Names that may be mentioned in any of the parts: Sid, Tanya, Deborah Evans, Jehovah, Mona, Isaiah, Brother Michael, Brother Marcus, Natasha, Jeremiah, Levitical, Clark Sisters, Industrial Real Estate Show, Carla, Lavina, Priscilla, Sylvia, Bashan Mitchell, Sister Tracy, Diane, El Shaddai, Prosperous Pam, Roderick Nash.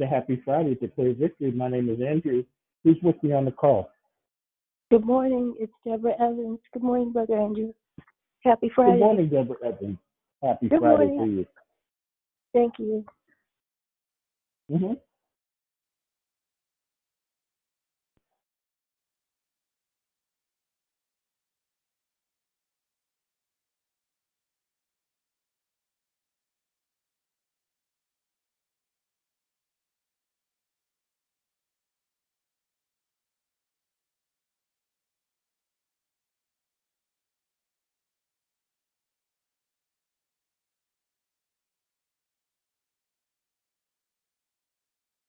a happy Friday to play victory. My name is Andrew. Who's with me on the call? Good morning. It's Deborah Evans. Good morning, Brother Andrew. Happy Friday. Good morning, Deborah Evans. Happy Good Friday morning. To you. Thank you. Mm-hmm.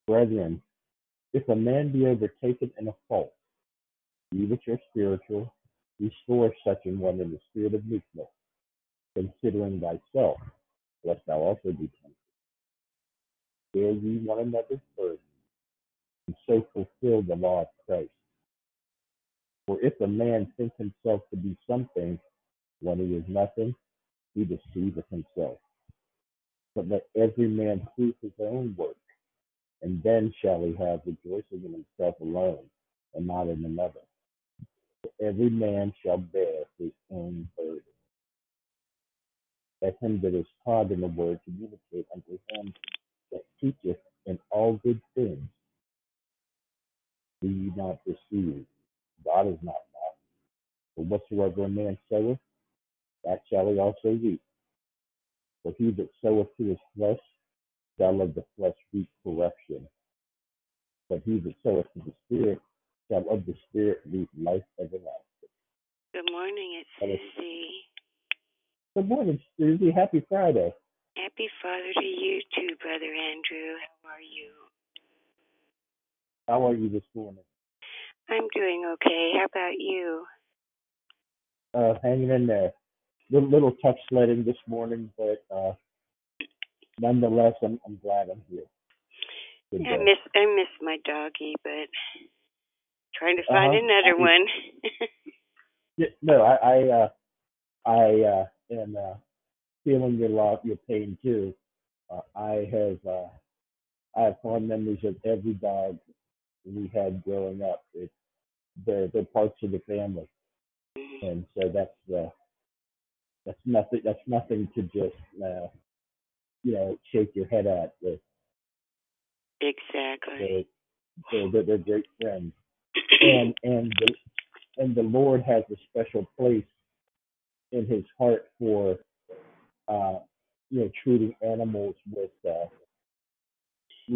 Brethren, if a man be overtaken in a fault, ye which are spiritual, restore such an one in the spirit of meekness, considering thyself, lest thou also be tempted. Bear ye one another's burden, and so fulfill the law of Christ. For if a man think himself to be something when he is nothing, he deceiveth himself. But let every man prove his own work, and then shall he have rejoicing in himself alone, and not in another. For every man shall bear his own burden. Let him that is taught in the word communicate unto him that teacheth in all good things. Be ye not deceived. God is not mocked. For whatsoever a man soweth, that shall he also reap. For he that soweth to his flesh shall of the flesh reap corruption, but he that soweth to the Spirit shall of the Spirit reap life everlasting. Good morning, it's Susie. Good morning, Susie. Happy Friday. Happy Friday to you too, Brother Andrew. How are you? How are you this morning? I'm doing okay. How about you? Hanging in there. Little tough sledding this morning, but nonetheless, I'm glad I'm here. I miss my doggy, but trying to find another one. No, I am feeling your pain too. I have fond memories of every dog we had growing up. They're parts of the family, and so that's nothing to just. Shake your head at. Exactly. They're great friends, and the Lord has a special place in His heart for treating animals with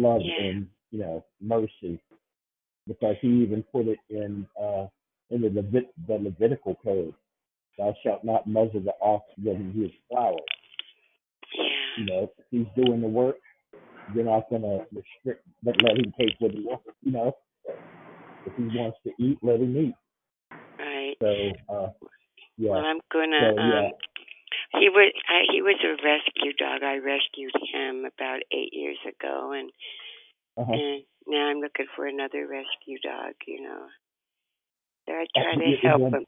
love and mercy, because He even put it in the Levitical code: "Thou shalt not muzzle the ox when he is plowing." If he's doing the work, you're not going to restrict, but let him take what he wants. If he wants to eat, let him eat. Right. So, Well, I'm gonna. So, he was a rescue dog. I rescued him about 8 years ago, and now I'm looking for another rescue dog. So I try to help him.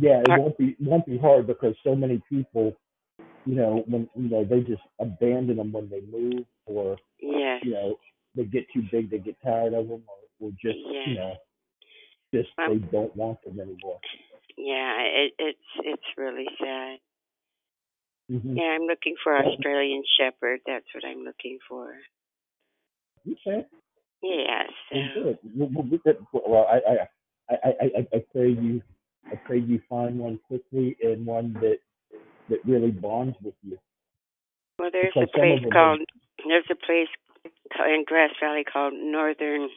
Yeah, it won't be hard because so many people. When they just abandon them when they move, or they get too big, they get tired of them, or just they don't want them anymore. Yeah, it's really sad. Mm-hmm. Yeah, I'm looking for Australian Shepherd. That's what I'm looking for. Okay. Yes. Yeah, so. Well, I pray you find one quickly, and one that really bonds with you. Well, there's a place in Grass Valley called Northern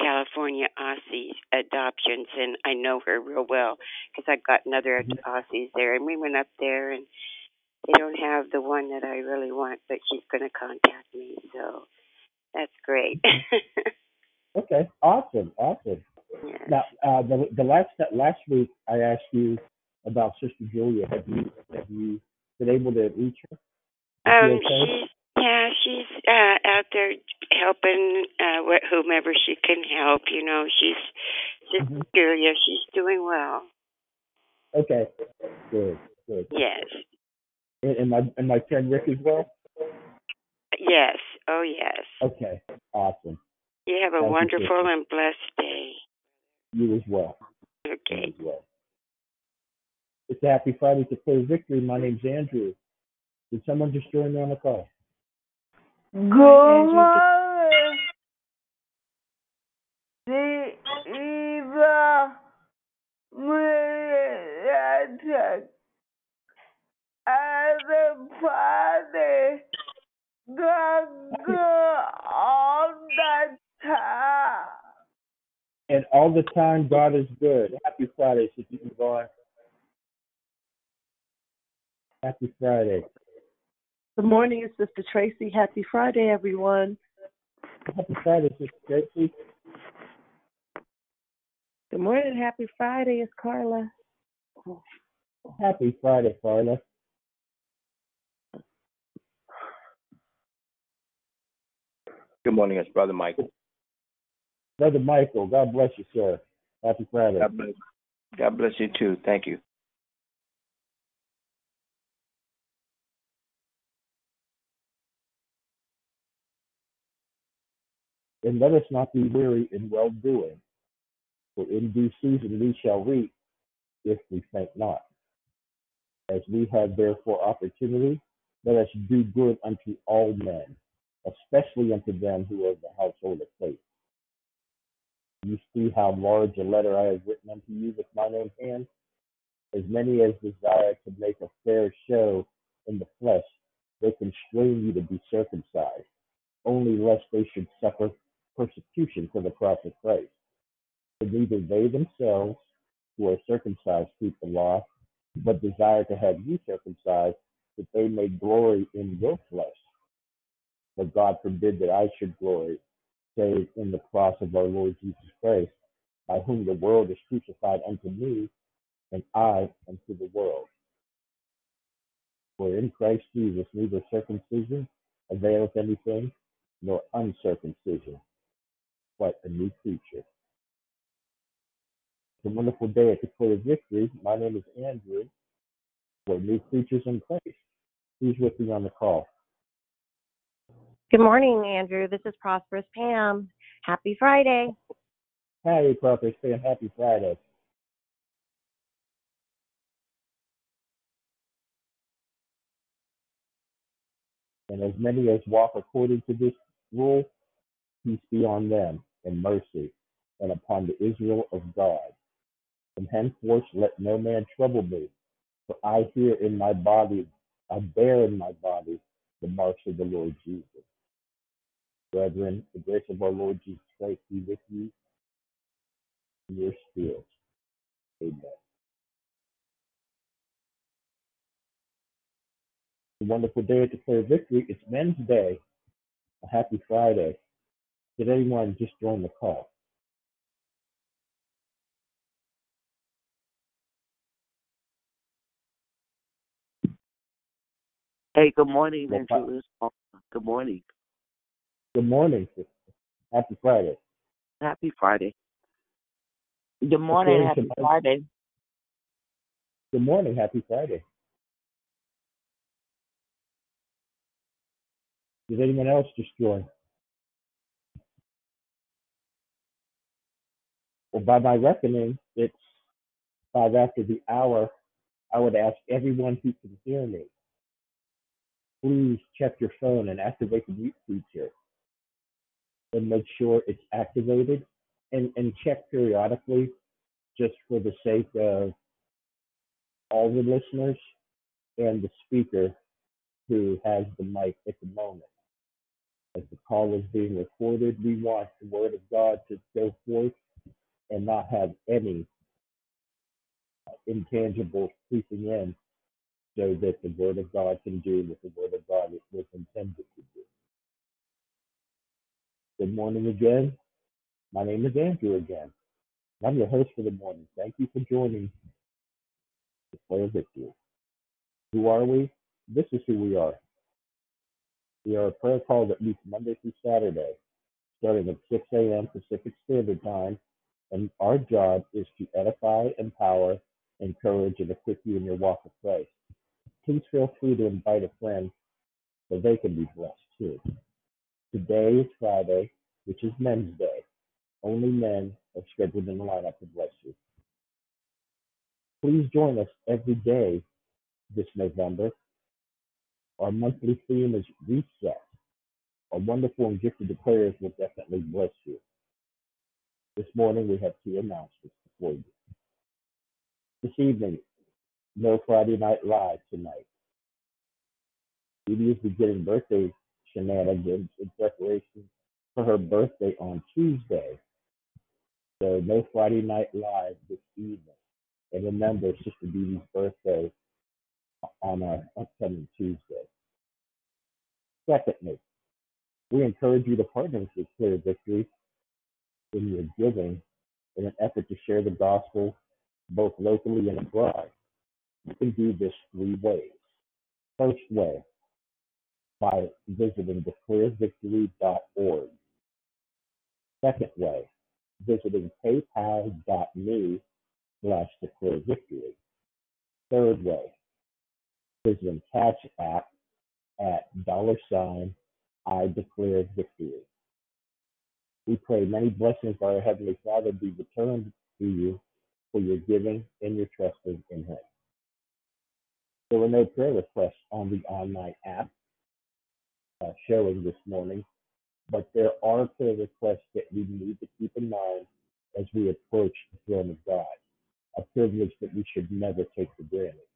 California Aussies Adoptions, and I know her real well because I got another Aussies there, and we went up there, and they don't have the one that I really want, but she's going to contact me, so that's great. Okay, awesome. Yeah. Now, the last week I asked you about Sister Julia. Have you been able to reach her? She's out there helping whomever she can help. She's Sister Julia. She's doing well. Okay, good. Yes. And my friend Rick as well. Yes, Oh, yes. Okay. Awesome. You have a wonderful and blessed day. You as well. Okay. As well. It's a happy Friday to Declare Victory. My name's Andrew. Did someone just join me on the call? Go on. The evil will attack as a party. Go all the time. And all the time, God is good. Happy Friday, Sister Yvonne. Happy Friday. Good morning, Sister Tracy. Happy Friday, everyone. Happy Friday, Sister Tracy. Good morning. Happy Friday. It's Carla. Happy Friday, Carla. Good morning. It's Brother Michael. Brother Michael, God bless you, sir. Happy Friday. God bless you, too. Thank you. And let us not be weary in well-doing, for in due season we shall reap, if we faint not. As we have therefore opportunity, let us do good unto all men, especially unto them who are of the household of faith. You see how large a letter I have written unto you with mine own hand? As many as desire to make a fair show in the flesh, they constrain you to be circumcised, only lest they should suffer persecution for the cross of Christ. For neither they themselves, who are circumcised, keep the law, but desire to have you circumcised, that they may glory in your flesh. But God forbid that I should glory, save in the cross of our Lord Jesus Christ, by whom the world is crucified unto me, and I unto the world. For in Christ Jesus neither circumcision availeth anything, nor uncircumcision, but a new creature. It's a wonderful day at the Declare Victory. My name is Andrew. We're new creatures in Christ. Who's with me on the call? Good morning, Andrew. This is Prosperous Pam. Happy Friday. Hey, Prosperous Pam. Happy Friday. And as many as walk according to this rule, peace be on them, and mercy, and upon the Israel of God. From henceforth let no man trouble me, for I bear in my body the marks of the Lord Jesus. Brethren, the grace of our Lord Jesus Christ be with you in your spirit. Amen. A wonderful day at Declare Victory. It's Men's Day. A happy Friday. Did anyone just join the call? Hey, good morning, Andrew. Good morning. Good morning, sister. Happy Friday. Happy Friday. Good morning. Happy Friday. Good morning. Happy Friday. Did anyone else just join? Well, by my reckoning, it's 5 after the hour. I would ask everyone who can hear me, please check your phone and activate the mute feature. And make sure it's activated, and check periodically, just for the sake of all the listeners and the speaker who has the mic at the moment. As the call is being recorded, we want the word of God to go forth and not have any intangibles creeping in, so that the word of God can do what the word of God was intended to do. Good morning again. My name is Andrew again. I'm your host for the morning. Thank you for joining Declare Victory. Who are we? This is who we are. We are a prayer call that meets Monday through Saturday, starting at 6 a.m. Pacific Standard Time, and our job is to edify, empower, encourage, and equip you in your walk of Christ. Please feel free to invite a friend so they can be blessed too. Today is Friday, which is Men's Day. Only men are scheduled in the lineup to bless you. Please join us every day this November. Our monthly theme is Reset. Our wonderful and gifted prayers will definitely bless you. This morning, we have two announcements for you. This evening, no Friday Night Live tonight. Judy is beginning birthday shenanigans in preparation for her birthday on Tuesday. So no Friday Night Live this evening. And remember, Sister Judy's birthday on our upcoming Tuesday. Secondly, we encourage you to partner with Clear Victory in your giving in an effort to share the gospel both locally and abroad. You can do this three ways. First way, by visiting declarevictory.org. Second way, visiting paypal.me/declarevictory. Third way, visiting Cash App at $I Declare Victory. We pray many blessings by our Heavenly Father be returned to you for your giving and your trusting in Him. There were no prayer requests on the online app showing this morning, but there are prayer requests that we need to keep in mind as we approach the throne of God, a privilege that we should never take for granted.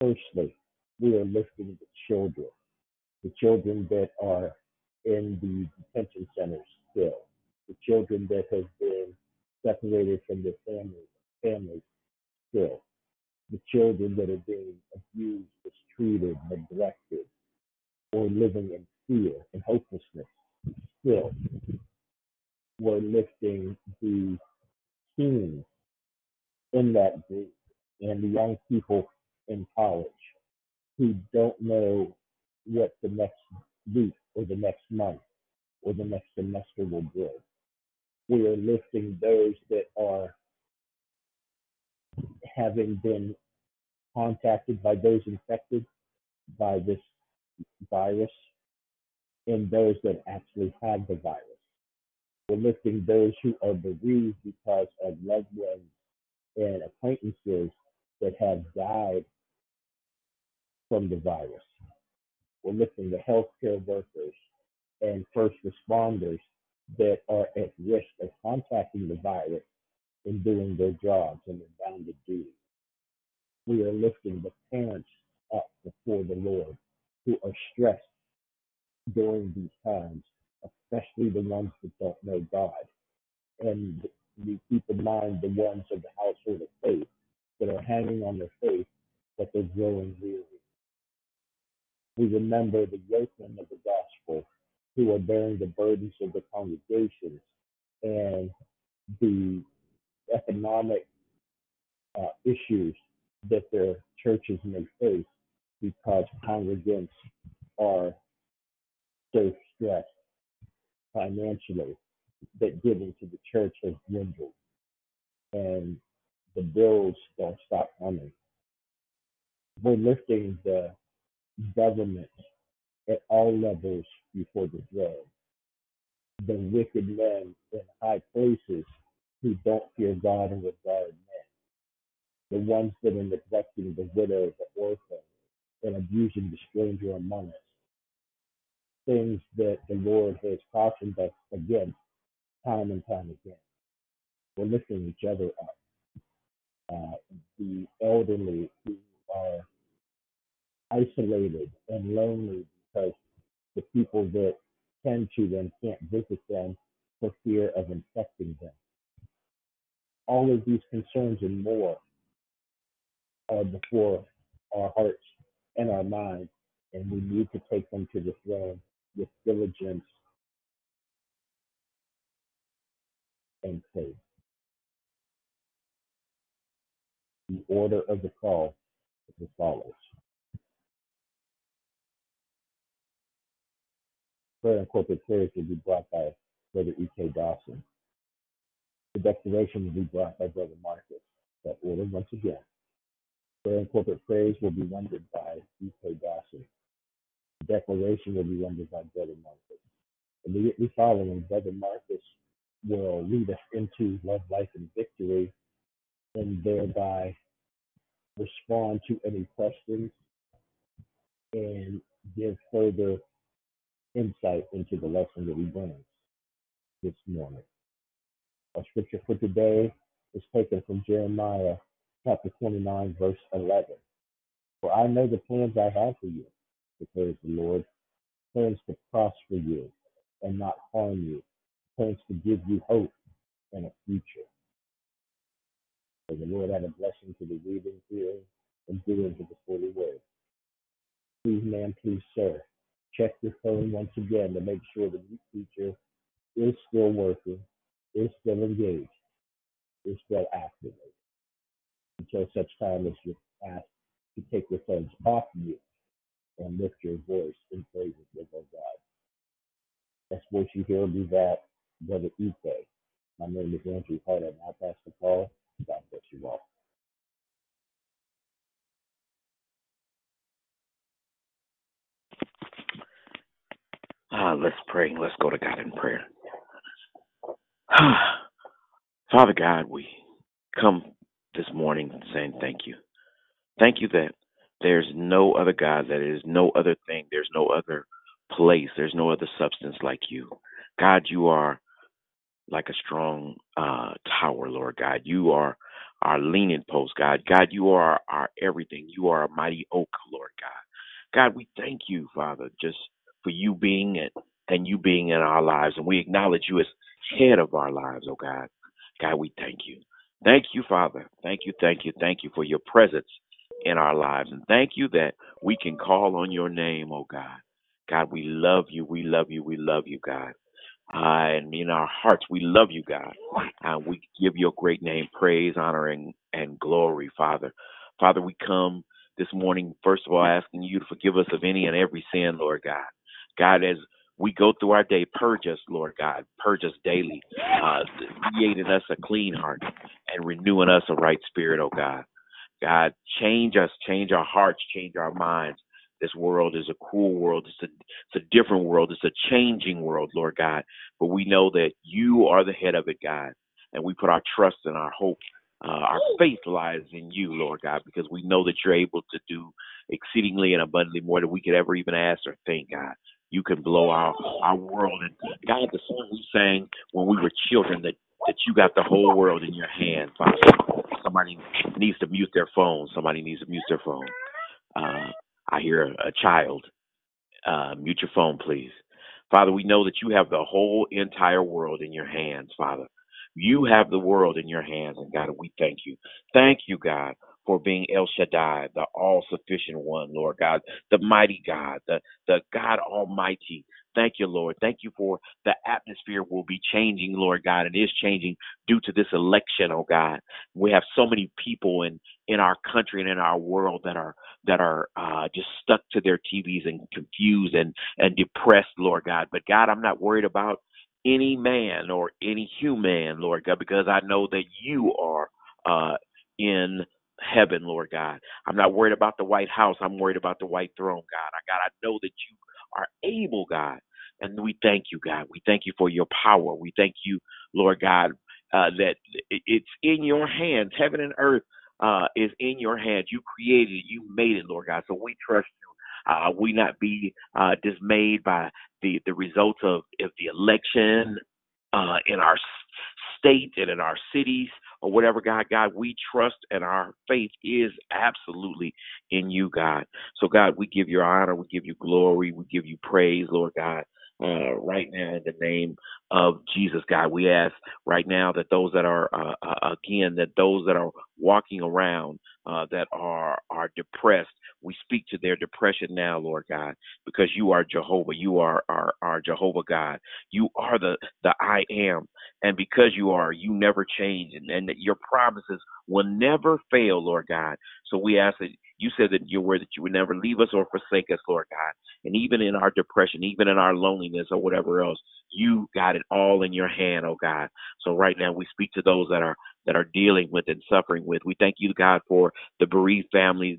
Firstly, we are lifting the children that are in the detention centers still, the children that have been separated from their families still, the children that are being abused, mistreated, neglected, or living in fear and hopelessness still. We're lifting the teens in that group and the young people in college who don't know what the next week or the next month or the next semester will bring. We are lifting those that are having been contacted by those infected by this virus and those that actually have the virus. We're lifting those who are bereaved because of loved ones and acquaintances that have died from the virus. We're lifting the healthcare workers and first responders that are at risk of contacting the virus in doing their jobs and their bounded duties. We are lifting the parents up before the Lord who are stressed during these times, especially the ones that don't know God. And we keep in mind the ones of the household of faith that are hanging on their faith, but they're growing weary. We remember the yokemen of the gospel who are bearing the burdens of the congregations and the economic issues that their churches may face because congregants are so stressed financially that giving to the church has dwindled and the bills don't stop coming. We're lifting the government at all levels before the throne, the wicked men in high places who don't fear God and regard men, the ones that are neglecting the widow, the orphan, and abusing the stranger among us, things that the Lord has cautioned us against time and time again. We're lifting each other up. The elderly who are isolated and lonely because the people that tend to them can't visit them for fear of infecting them. All of these concerns and more are before our hearts and our minds, and we need to take them to the throne with diligence and faith. The order of the call is as follows. Prayer and corporate prayers will be brought by Brother E.K. Dawson. The declaration will be brought by Brother Marcus. That order once again. Prayer and corporate prayers will be rendered by E.K. Dawson. The declaration will be rendered by Brother Michael. immediately following Brother Marcus will lead us into love, life, and victory, and thereby respond to any questions and give further insight into the lesson that we learned this morning. Our scripture for today is taken from Jeremiah chapter 29, verse 11. For I know the plans I have for you, declares the Lord, plans to prosper you and not harm you, plans to give you hope and a future. So the Lord had a blessing to the reading, hearing, and doing of the holy word. Please, ma'am, please, sir, check your phone once again to make sure the new teacher is still working, is still engaged, is still activated, until such time as you're asked to take your phones off mute and lift your voice in praise of your God. That's what you hear will be that, Brother E.K. My name is Andrew Carter, and I'm Pastor Paul. God bless you all. Let's pray. Let's go to God in prayer. Father God, we come this morning saying thank you. Thank you that there's no other God, that is no other thing, there's no other place, there's no other substance like you. God, you are like a strong tower, Lord God. You are our leaning post, God. God, you are our everything. You are a mighty oak, Lord God. God, we thank you, Father, just for you being it and you being in our lives. And we acknowledge you as head of our lives, oh God. God, we thank you. Thank you, Father. Thank you for your presence in our lives. And thank you that we can call on your name, oh God. God, we love you. We love you, God. And in our hearts, we love you, God. We give your great name praise, honor, and glory, Father. Father, we come this morning, first of all, asking you to forgive us of any and every sin, Lord God. God, as we go through our day, purge us, Lord God. Purge us daily, creating us a clean heart and renewing us a right spirit, oh God. God, change us, change our hearts, change our minds. This world is a cruel world. It's a different world. It's a changing world, Lord God. But we know that you are the head of it, God. And we put our trust and our hope, our faith lies in you, Lord God, because we know that you're able to do exceedingly and abundantly more than we could ever even ask or think, God. You can blow our world. And God, the song we sang when we were children, that you got the whole world in your hand, Father. Somebody needs to mute their phone. I hear a child. Mute your phone, please. Father, we know that you have the whole entire world in your hands, Father. You have the world in your hands, and God, we thank you. Thank you, God, for being El Shaddai, the all-sufficient one, Lord God, the mighty God, the God Almighty. Thank you, Lord. Thank you for the atmosphere will be changing, Lord God, and is changing due to this election, oh God. We have so many people in our country and in our world that are just stuck to their TVs and confused and depressed, Lord God. But God, I'm not worried about any man or any human, Lord God, because I know that you are in heaven, Lord God. I'm not worried about the White House. I'm worried about the white throne, God. I know that you are able, God, and we thank you, God. We thank you for your power. We thank you, Lord God, that it's in your hands. Heaven and earth is in your hands. You created it. You made it, Lord God. So we trust you. We not be dismayed by the results of the election in our state and in our cities or whatever, God. God, we trust and our faith is absolutely in you, God. So, God, we give you honor. We give you glory. We give you praise, Lord God. Right now, in the name of Jesus, God, we ask right now that those that are, those that are walking around that are depressed, we speak to their depression now, Lord God, because you are Jehovah. You are our Jehovah God. You are the I am. And because you are, you never change. And that your promises will never fail, Lord God. So we ask that you said that your word that you would never leave us or forsake us, Lord God. And even in our depression, even in our loneliness or whatever else, you got it all in your hand, oh God. So right now we speak to those that are dealing with and suffering with. We thank you, God, for the bereaved families,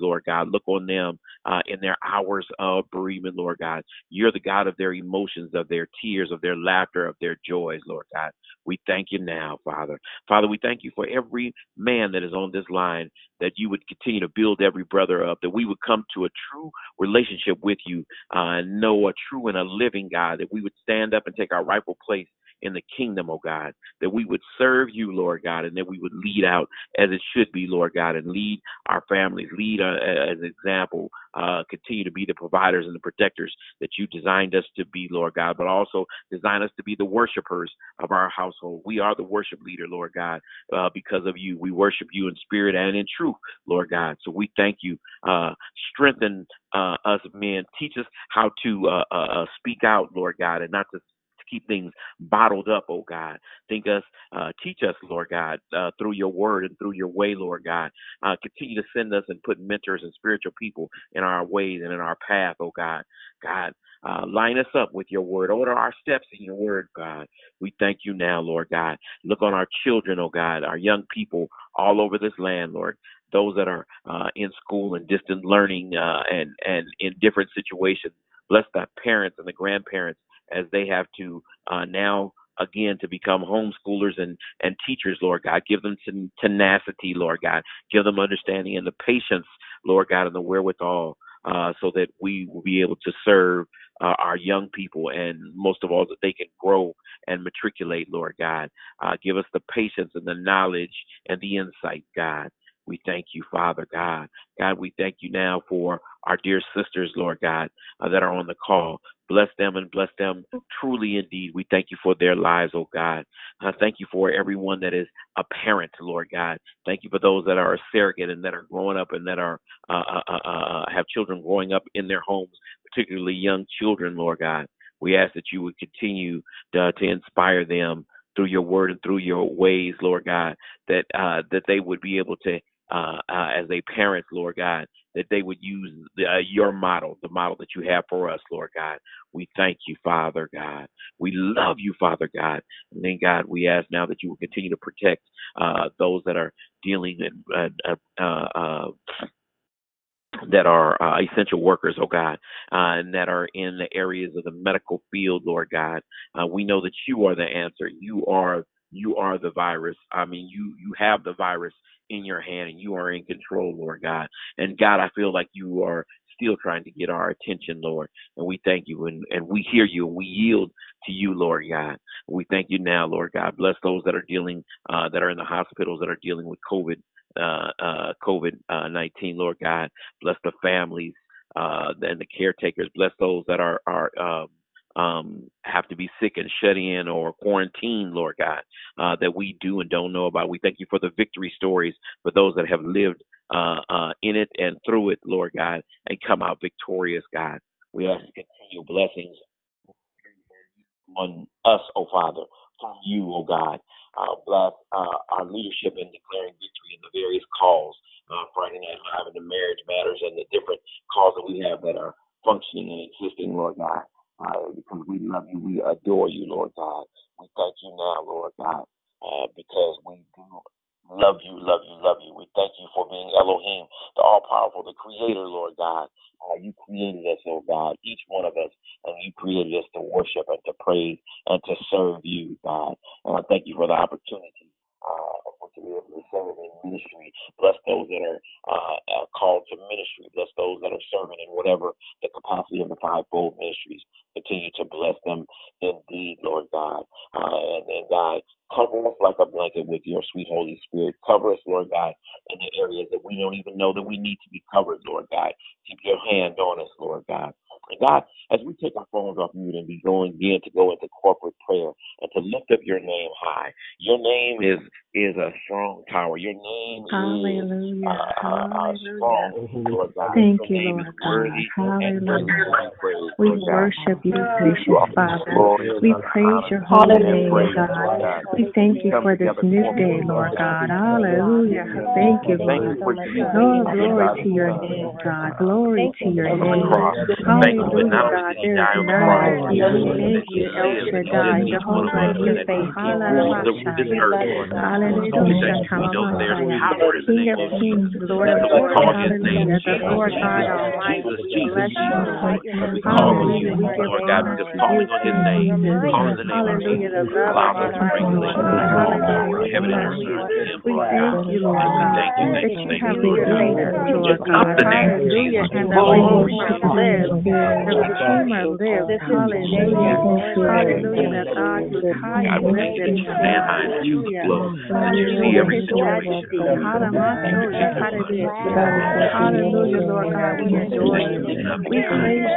Lord God. Look on them in their hours of bereavement, Lord God. You're the God of their emotions, of their tears, of their laughter, of their joys, Lord God. We thank you now, Father. Father, we thank you for every man that is on this line, that you would continue to build every brother up, that we would come to a true relationship with you, know a true and a living God, that we would stand up and take our rightful place in the kingdom, oh God, that we would serve you, Lord God, and that we would lead out as it should be, Lord God, and lead our families, lead as an example, continue to be the providers and the protectors that you designed us to be, Lord God, but also design us to be the worshipers of our household. We are the worship leader, Lord God, because of you. We worship you in spirit and in truth, Lord God. So we thank you. Strengthen us, men. Teach us how to speak out, Lord God, and not to keep things bottled up, oh God. Teach us, Lord God, through your word and through your way, Lord God. Continue to send us and put mentors and spiritual people in our ways and in our path, oh God. God, line us up with your word. Order our steps in your word, God. We thank you now, Lord God. Look on our children, oh God, our young people all over this land, Lord. Those that are in school and distant learning and in different situations. Bless the parents and the grandparents as they have to now, again, to become homeschoolers and teachers, Lord God. Give them some tenacity, Lord God. Give them understanding and the patience, Lord God, and the wherewithal so that we will be able to serve our young people, and most of all that they can grow and matriculate, Lord God. Give us the patience and the knowledge and the insight, God. We thank you, Father God. God, we thank you now for our dear sisters, Lord God, that are on the call. Bless them and bless them truly indeed. We thank you for their lives, oh God. Thank you for everyone that is a parent, Lord God. Thank you for those that are a surrogate and that are growing up and that are have children growing up in their homes, particularly young children, Lord God. We ask that you would continue to inspire them through your word and through your ways, Lord God, that they would be able to, as a parent, Lord God, that they would use your model, the model that you have for us, Lord God. We thank you, Father God. We love you, Father God. And then, God, we ask now that you will continue to protect those that are dealing and that are essential workers, oh God, and that are in the areas of the medical field, Lord God. We know that you are the answer. You are the virus. I mean, you have the virus in your hand, and you are in control, Lord God. And God, I feel like you are still trying to get our attention, Lord. And we thank you, and we hear you, and we yield to you, Lord God. We thank you now, Lord God. Bless those that are dealing, that are in the hospitals, that are dealing with COVID-19, Lord God. Bless the families and the caretakers. Bless those that have to be sick and shut in or quarantined, Lord God, that we do and don't know about. We thank you for the victory stories for those that have lived in it and through it, Lord God, and come out victorious, God. We ask your blessings on us, oh Father, from you, oh God. Bless our leadership in declaring victory in the various calls, Friday Night Live and the marriage matters and the different calls that we have that are functioning and existing, Lord God, because we love you, we adore you, Lord God. We thank you now, Lord God, because we do love you, love you, love you. We thank you for being Elohim, the all-powerful, the creator, Lord God. You created us, oh God, each one of us, and you created us to worship and to praise and to serve you, God. And I thank you for the opportunity to be able to serve in ministry. Bless those that are called to ministry. Bless those that are serving in whatever the capacity of the fivefold ministries. Continue to bless them indeed, Lord God. And God, cover us like a blanket with your sweet Holy Spirit. Cover us, Lord God, in the areas that we don't even know that we need to be covered, Lord God. Keep your hand on us, Lord God. And God, as we take our phones off mute and be going again to go into corporate prayer and to lift up your name high. Your name is a strong tower. Your name is strong, Lord God. Thank you, Lord God. Hallelujah. We worship you, gracious Father. We praise your holy name, God. We thank you for this new day, Lord God. Hallelujah. Thank you, Lord. Oh, glory to your name, God. Glory to your name. Hallelujah, God. There is none like you. Thank you, El Shaddai, Jehovah, Hallelujah, that God is high and lifted. Hallelujah, every situation. Hallelujah, Lord God, we adore you. We praise you.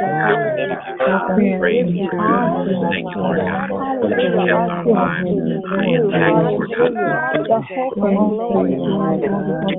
We praise you. Thank you, Lord God. That you kept our lives intact, Lord God. Hallelujah. Hallelujah.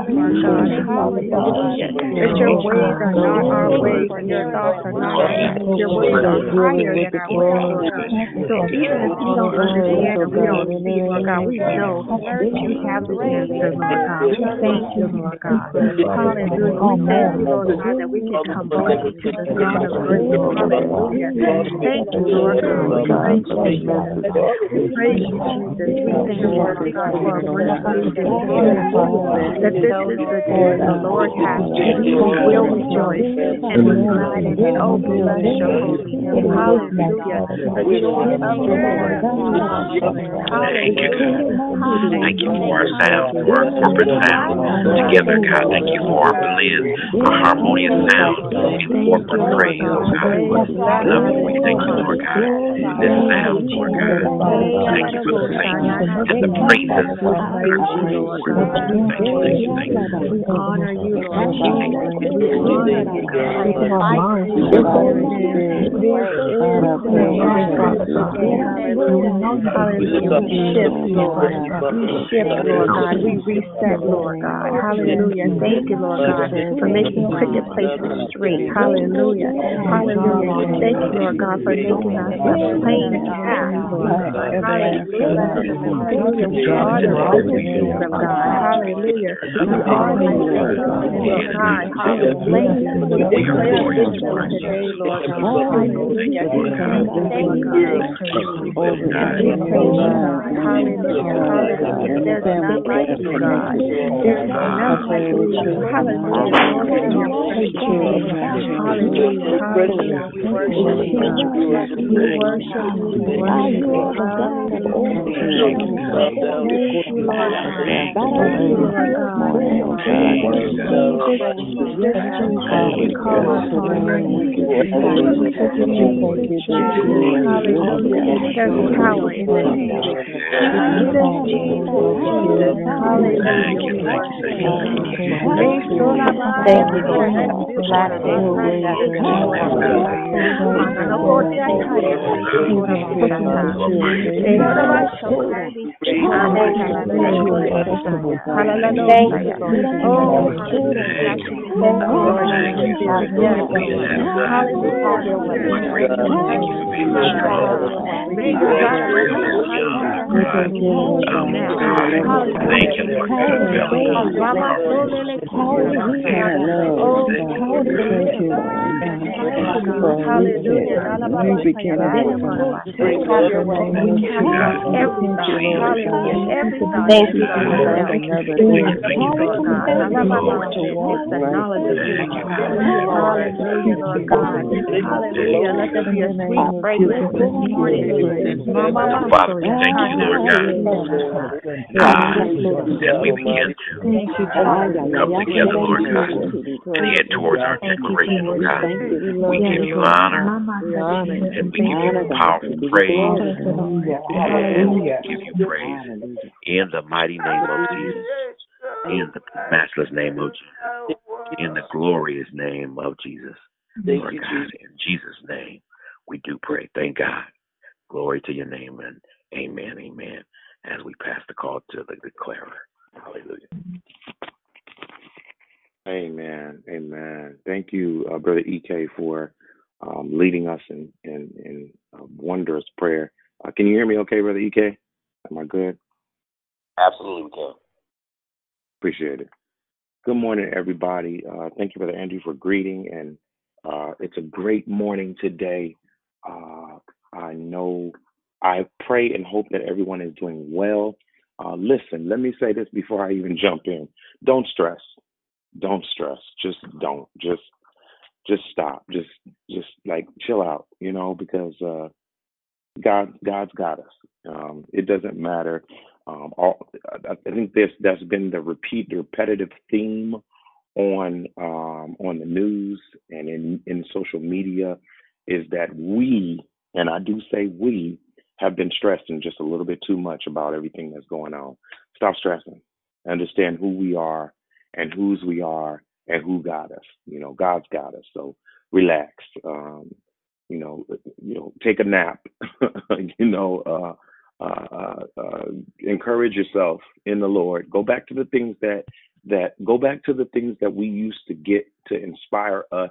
God, that we can come back to the God of grace. Hallelujah. Thank you, Lord God. We praise you, Jesus. We thank you, Lord God, for a great that this is the day the Lord has made. We will rejoice and be glad in it. Oh, bless your holy name. Hallelujah. Thank you for our sound, for our corporate sound. Together, God, thank you for our blend, our harmonious sound, and corporate praise, oh God. We thank you, Lord God, this sound, Lord God. Thank you for the saints and the praises of our Lord. Thank you. We honor you, Lord. We honor you, Lord. Hallelujah. Thank you, Lord God, for making cricket places straight. Hallelujah. Hallelujah. Thank you, Lord God, for making us plain path. Hallelujah. We are the righteousness of God. Hallelujah. We are the righteousness of God. Hallelujah. We declare victory today, Lord God. Hallelujah. Hallelujah. There's none like you, God. Hallelujah. Thank you. Hallelujah. Come together, Lord God, and head towards our declaration, Lord God. We give you honor, and we give you powerful praise, and we give you praise in the mighty name of Jesus. in the matchless name of Jesus, in the glorious name of Jesus. Lord God, in Jesus' name, we do pray. Thank God. Glory to your name, and amen, amen, as we pass the call to the declarer. Hallelujah. Amen, amen. Thank you, Brother E.K., for leading us in wondrous prayer. Can you hear me okay, Brother E.K.? Am I good? Absolutely, we can. Appreciate it. Good morning, everybody. Thank you, Brother Andrew, for greeting. And it's a great morning today. I know, I pray and hope that everyone is doing well. Listen, let me say this before I even jump in. Don't stress. Don't stress. Just don't. Just stop. Just like chill out, you know, because God's got us. It doesn't matter. I think that's been the repetitive theme on the news and in social media is that we, and I do say we, have been stressing just a little bit too much about everything that's going on. Stop stressing. Understand who we are and whose we are and who got us. You know, God's got us. So relax. Take a nap. Encourage yourself in the Lord. Go back to the things that we used to get to inspire us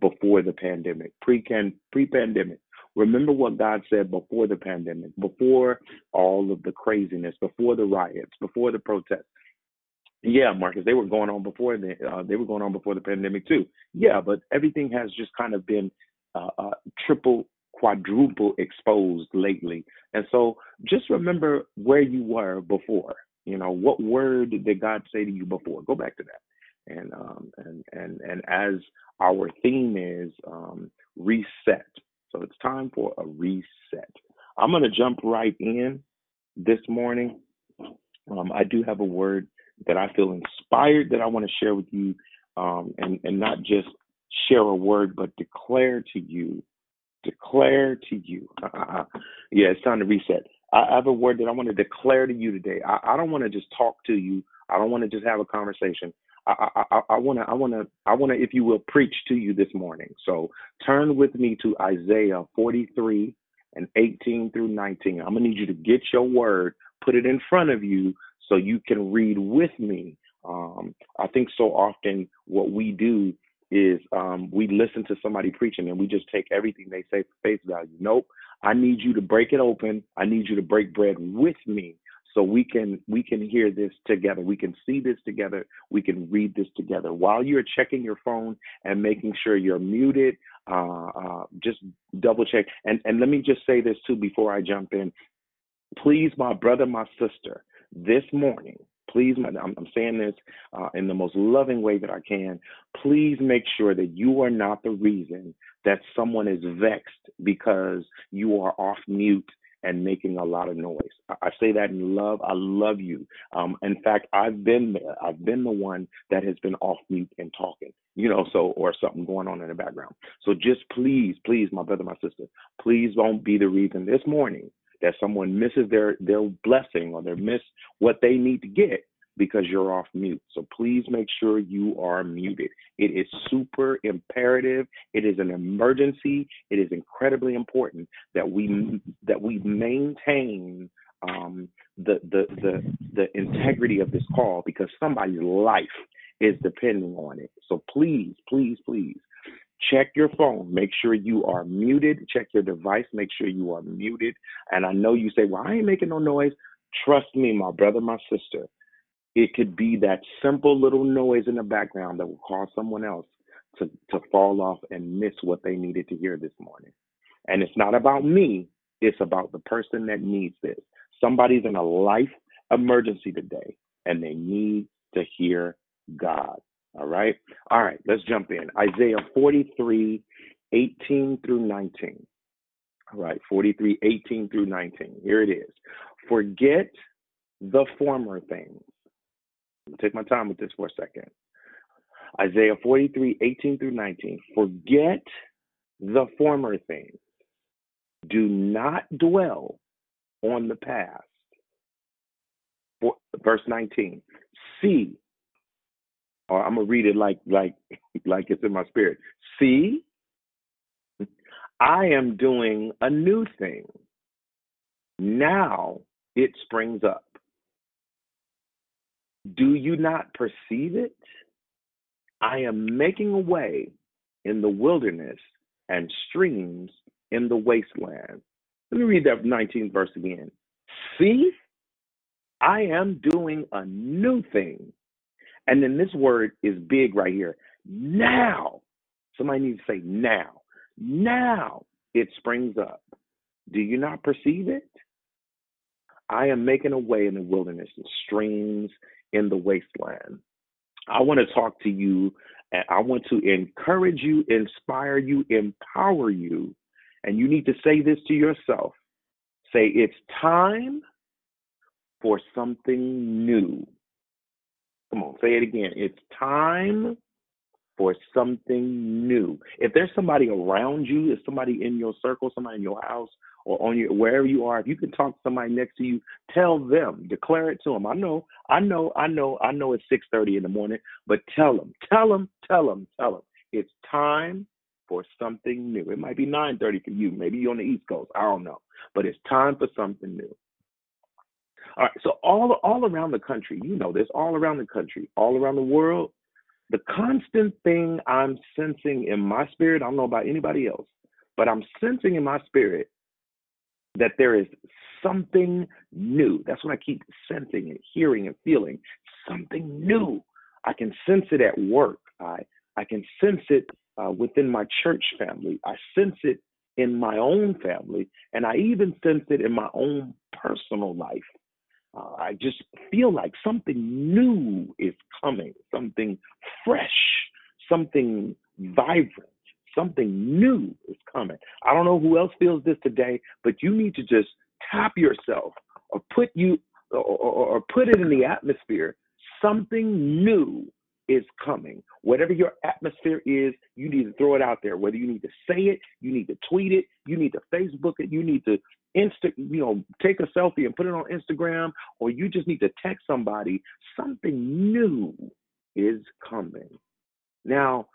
before the pandemic, pre-pandemic. Remember what God said before the pandemic, before all of the craziness, before the riots, before the protests. Yeah, Marcus, they were going on before the pandemic too. Yeah, but everything has just kind of been triple, quadruple exposed lately. And so just remember where you were before. You know, what word did God say to you before? Go back to that. And as our theme is reset. So it's time for a reset. I'm going to jump right in this morning. I do have a word that I feel inspired that I want to share with you, and not just share a word, but declare to you. Declare to you. Yeah, it's time to reset. I have a word that I want to declare to you today. I don't want to just talk to you. I don't want to just have a conversation. I want to, if you will, preach to you this morning. So turn with me to Isaiah 43 and 18 through 19. I'm going to need you to get your word, put it in front of you so you can read with me. I think so often what we do is we listen to somebody preaching and we just take everything they say for face value. Nope. I need you to break it open. I need you to break bread with me so we can hear this together. We can see this together. We can read this together. While you're checking your phone and making sure you're muted, just double check. And let me just say this too before I jump in. Please, my brother, my sister, this morning, please, I'm saying this in the most loving way that I can. Please make sure that you are not the reason that someone is vexed because you are off mute and making a lot of noise. I say that in love. I love you. In fact, I've been there. I've been the one that has been off mute and talking, you know, so, or something going on in the background. So just please, my brother, my sister, please don't be the reason this morning that someone misses their blessing or they miss what they need to get because you're off mute. So please make sure you are muted. It is super imperative. It is an emergency. It is incredibly important that we maintain the integrity of this call because somebody's life is depending on it. So please. Check your phone. Make sure you are muted. Check your device. Make sure you are muted. And I know you say, well, I ain't making no noise. Trust me, my brother, my sister. It could be that simple little noise in the background that will cause someone else to fall off and miss what they needed to hear this morning. And it's not about me. It's about the person that needs this. Somebody's in a life emergency today, and they need to hear God. All right, let's jump in. Isaiah 43, 18 through 19. All right, 43, 18 through 19. Here it is. Forget the former things. I'll take my time with this for a second. Isaiah 43, 18 through 19. Forget the former things. Do not dwell on the past. Verse 19. See, or I'm gonna read it like it's in my spirit. See, I am doing a new thing. Now it springs up. Do you not perceive it? I am making a way in the wilderness and streams in the wasteland. Let me read that 19th verse again. See, I am doing a new thing. And then this word is big right here. Now. Somebody needs to say now. Now it springs up. Do you not perceive it? I am making a way in the wilderness and streams in the wasteland. I want to talk to you, and I want to encourage you, inspire you, empower you. And you need to say this to yourself. Say, it's time for something new. Come on, say it again. It's time for something new. If there's somebody around you, if somebody in your circle, somebody in your house, or on your wherever you are, if you can talk to somebody next to you, tell them, declare it to them. I know it's 6:30 in the morning, but tell them. It's time for something new. It might be 9:30 for you. Maybe you're on the East Coast. I don't know. But it's time for something new. All right, so all around the country, you know this, all around the country, all around the world, the constant thing I'm sensing in my spirit, I don't know about anybody else, but I'm sensing in my spirit that there is something new. That's what I keep sensing and hearing and feeling, something new. I can sense it at work. I can sense it within my church family. I sense it in my own family, and I even sense it in my own personal life. I just feel like something new is coming, something fresh, something vibrant, something new is coming. I don't know who else feels this today, but you need to just tap yourself or put it in the atmosphere. Something new is coming. Whatever your atmosphere is, you need to throw it out there. Whether you need to say it, you need to tweet it, you need to Facebook it, you need to take a selfie and put it on Instagram, or you just need to text somebody. Something new is coming. Now,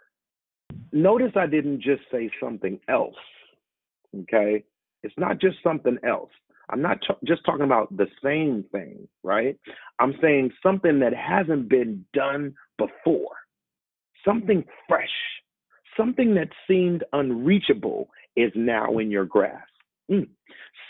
notice I didn't just say something else, okay? It's not just something else. I'm not just talking about the same thing, right? I'm saying something that hasn't been done before, something fresh, something that seemed unreachable is now in your grasp.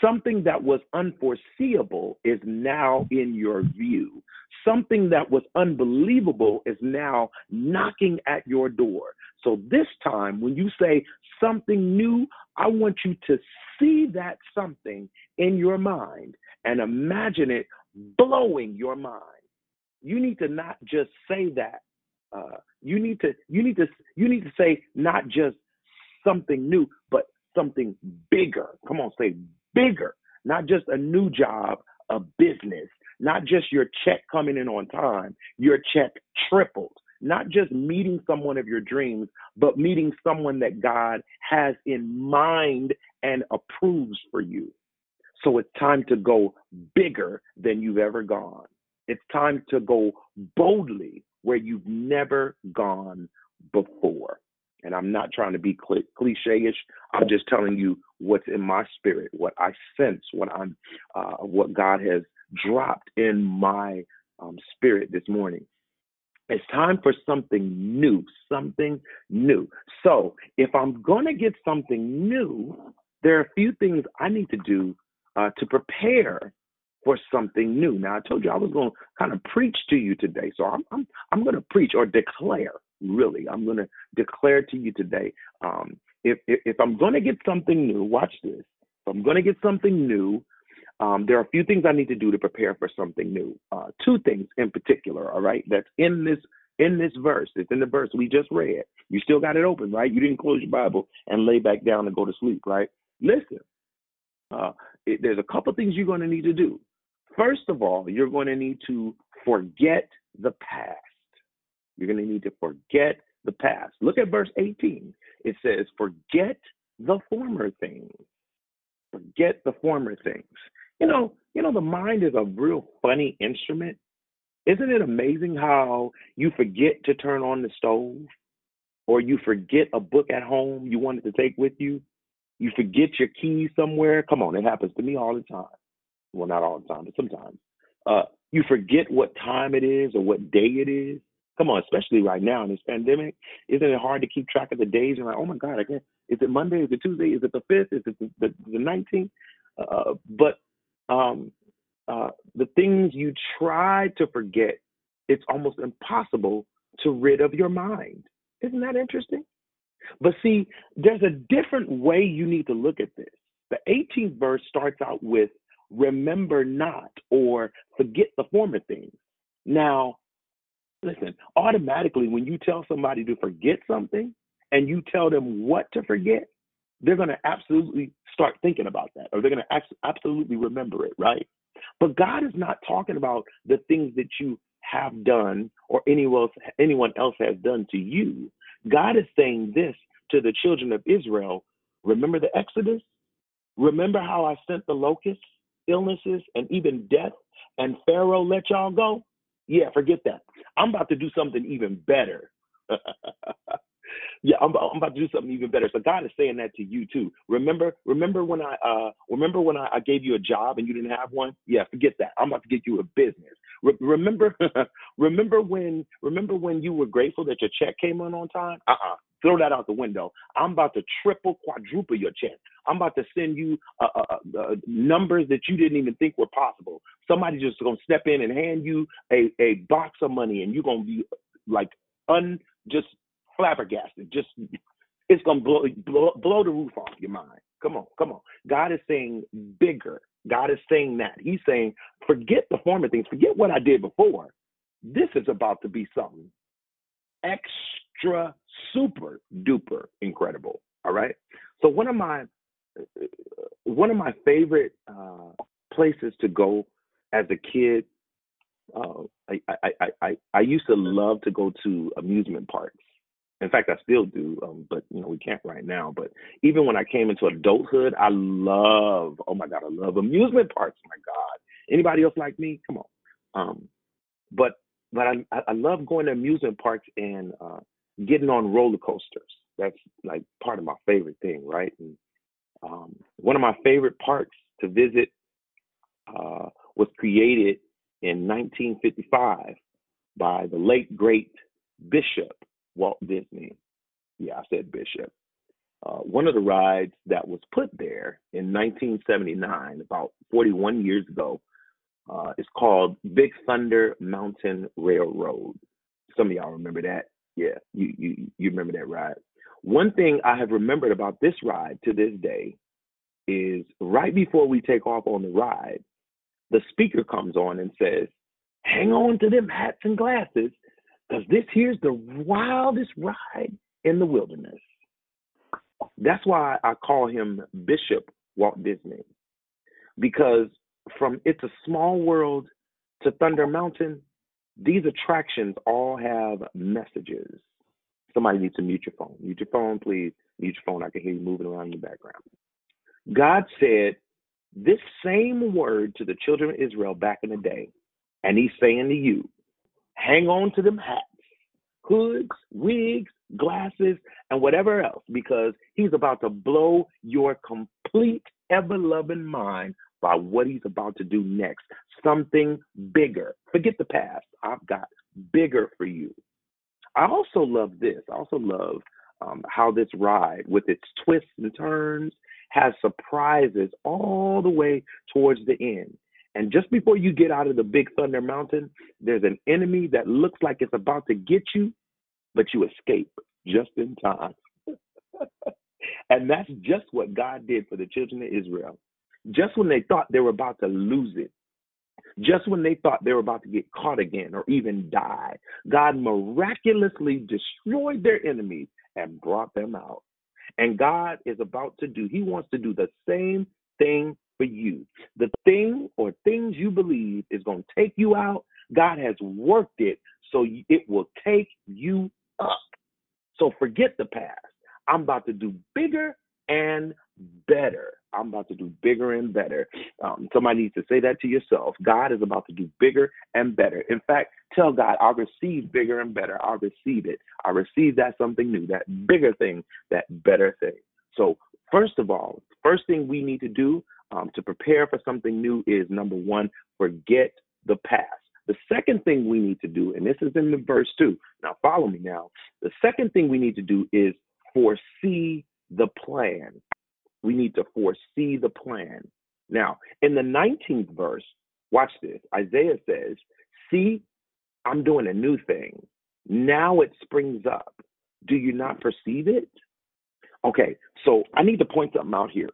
Something that was unforeseeable is now in your view. Something that was unbelievable is now knocking at your door. So this time, when you say something new, I want you to see that something in your mind and imagine it blowing your mind. You need to not just say that. You need to say not just something new, but something bigger. Come on, say bigger. Not just a new job, a business. Not just your check coming in on time, your check tripled. Not just meeting someone of your dreams, but meeting someone that God has in mind and approves for you. So it's time to go bigger than you've ever gone. It's time to go boldly where you've never gone before. And I'm not trying to be cliche-ish. I'm just telling you what's in my spirit, what I sense, what God has dropped in my spirit this morning. It's time for something new, something new. So if I'm going to get something new, there are a few things I need to do to prepare for something new. Now, I told you I was going to kind of preach to you today. So I'm going to preach or declare, really. I'm going to declare to you today. If I'm going to get something new, watch this. If I'm going to get something new, there are a few things I need to do to prepare for something new. Two things in particular, all right, that's in this verse. It's in the verse we just read. You still got it open, right? You didn't close your Bible and lay back down and go to sleep, right? Listen, there's a couple things you're going to need to do. First of all, you're going to need to forget the past. You're going to need to forget the past. Look at verse 18. It says, forget the former things. Forget the former things. You know, the mind is a real funny instrument. Isn't it amazing how you forget to turn on the stove, or you forget a book at home you wanted to take with you? You forget your keys somewhere. Come on, it happens to me all the time. Well, not all the time, but sometimes. You forget what time it is or what day it is. Come on, especially right now in this pandemic, isn't it hard to keep track of the days? You're like, oh my God, I can't. Is it Monday? Is it Tuesday? Is it the 5th? Is it the 19th? But the things you try to forget, it's almost impossible to rid of your mind. Isn't that interesting? But see, there's a different way you need to look at this. The 18th verse starts out with, remember not, or forget the former things. Now, listen, automatically when you tell somebody to forget something and you tell them what to forget, they're going to absolutely start thinking about that, or they're going to absolutely remember it, right? But God is not talking about the things that you have done or anyone else has done to you. God is saying this to the children of Israel. Remember the Exodus? Remember how I sent the locusts, illnesses, and even death, and Pharaoh let y'all go? Yeah, forget that. I'm about to do something even better. Yeah, I'm about to do something even better. So God is saying that to you too. Remember when I gave you a job and you didn't have one? Yeah, forget that. I'm about to get you a business. Remember when you were grateful that your check came in on time? Throw that out the window. I'm about to triple, quadruple your check. I'm about to send you numbers that you didn't even think were possible. Somebody just gonna step in and hand you a box of money, and you're gonna be like flabbergasted. Just, it's going to blow the roof off your mind. Come on. God is saying bigger. God is saying that. He's saying, forget the former things. Forget what I did before. This is about to be something extra, super duper incredible. All right. So one of my favorite places to go as a kid, I used to love to go to amusement parks. In fact, I still do, but we can't right now. But even when I came into adulthood, I love amusement parks. My God, anybody else like me? Come on. But I love going to amusement parks and getting on roller coasters. That's like part of my favorite thing, right? And one of my favorite parks to visit was created in 1955 by the late great Bishop Walt Disney. Yeah, I said Bishop. One of the rides that was put there in 1979, about 41 years ago, is called Big Thunder Mountain Railroad. Some of y'all remember that. Yeah, you remember that ride. One thing I have remembered about this ride to this day is right before we take off on the ride, the speaker comes on and says, hang on to them hats and glasses, because this here's the wildest ride in the wilderness. That's why I call him Bishop Walt Disney, because from It's a Small World to Thunder Mountain, these attractions all have messages. Somebody needs to mute your phone. Mute your phone, please. Mute your phone. I can hear you moving around in the background. God said this same word to the children of Israel back in the day, and he's saying to you, hang on to them hats, hoods, wigs, glasses, and whatever else, because he's about to blow your complete ever-loving mind by what he's about to do next. Something bigger. Forget the past. I've got bigger for you. I also love this. I also love how this ride, with its twists and turns, has surprises all the way towards the end. And just before you get out of the Big Thunder Mountain, there's an enemy that looks like it's about to get you, but you escape just in time. And that's just what God did for the children of Israel. Just when they thought they were about to lose it, just when they thought they were about to get caught again or even die, God miraculously destroyed their enemies and brought them out. And God is about to do, he wants to do the same thing for you. The thing or things you believe is going to take you out, God has worked it so it will take you up. So forget the past. I'm about to do bigger and better. I'm about to do bigger and better. Somebody needs to say that to yourself. God is about to do bigger and better. In fact, tell God, I receive bigger and better. I receive it. I receive that something new, that bigger thing, that better thing. So first of all, first thing we need to do to prepare for something new is, number one, forget the past. The second thing we need to do, and this is in the verse 2. Now, follow me now. The second thing we need to do is foresee the plan. We need to foresee the plan. Now, in the 19th verse, watch this. Isaiah says, see, I'm doing a new thing. Now it springs up. Do you not perceive it? Okay, so I need to point something out here.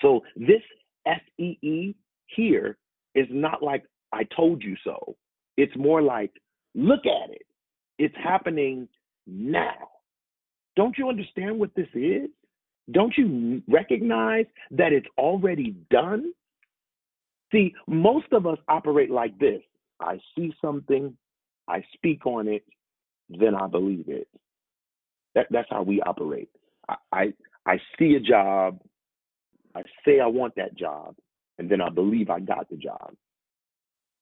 So this S-E-E here is not like I told you so. It's more like, look at it. It's happening now. Don't you understand what this is? Don't you recognize that it's already done? See, most of us operate like this. I see something, I speak on it, then I believe it. That's how we operate. I see a job, I say I want that job, and then I believe I got the job.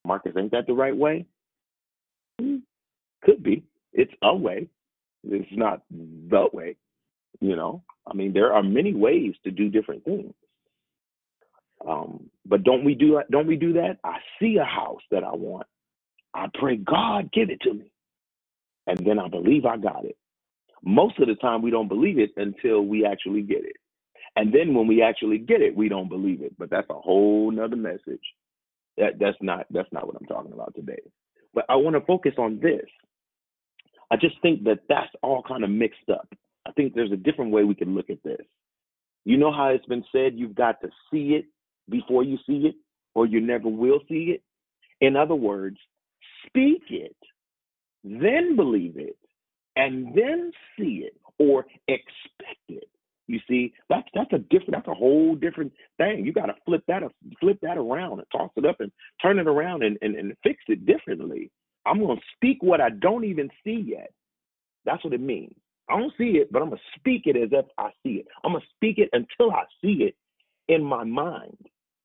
Marcus, ain't that the right way? Could be. It's a way. It's not the way. You know, I mean, there are many ways to do different things. But don't we do that? I see a house that I want. I pray, God, give it to me. And then I believe I got it. Most of the time, we don't believe it until we actually get it. And then when we actually get it, we don't believe it. But that's a whole nother message. That's not what I'm talking about today. But I want to focus on this. I just think that's all kind of mixed up. I think there's a different way we can look at this. You know how it's been said, you've got to see it before you see it, or you never will see it. In other words, speak it, then believe it, and then see it or expect it. You see, that's a whole different thing. You got to flip that around and toss it up and turn it around and fix it differently. I'm going to speak what I don't even see yet. That's what it means. I don't see it, but I'm going to speak it as if I see it. I'm going to speak it until I see it in my mind.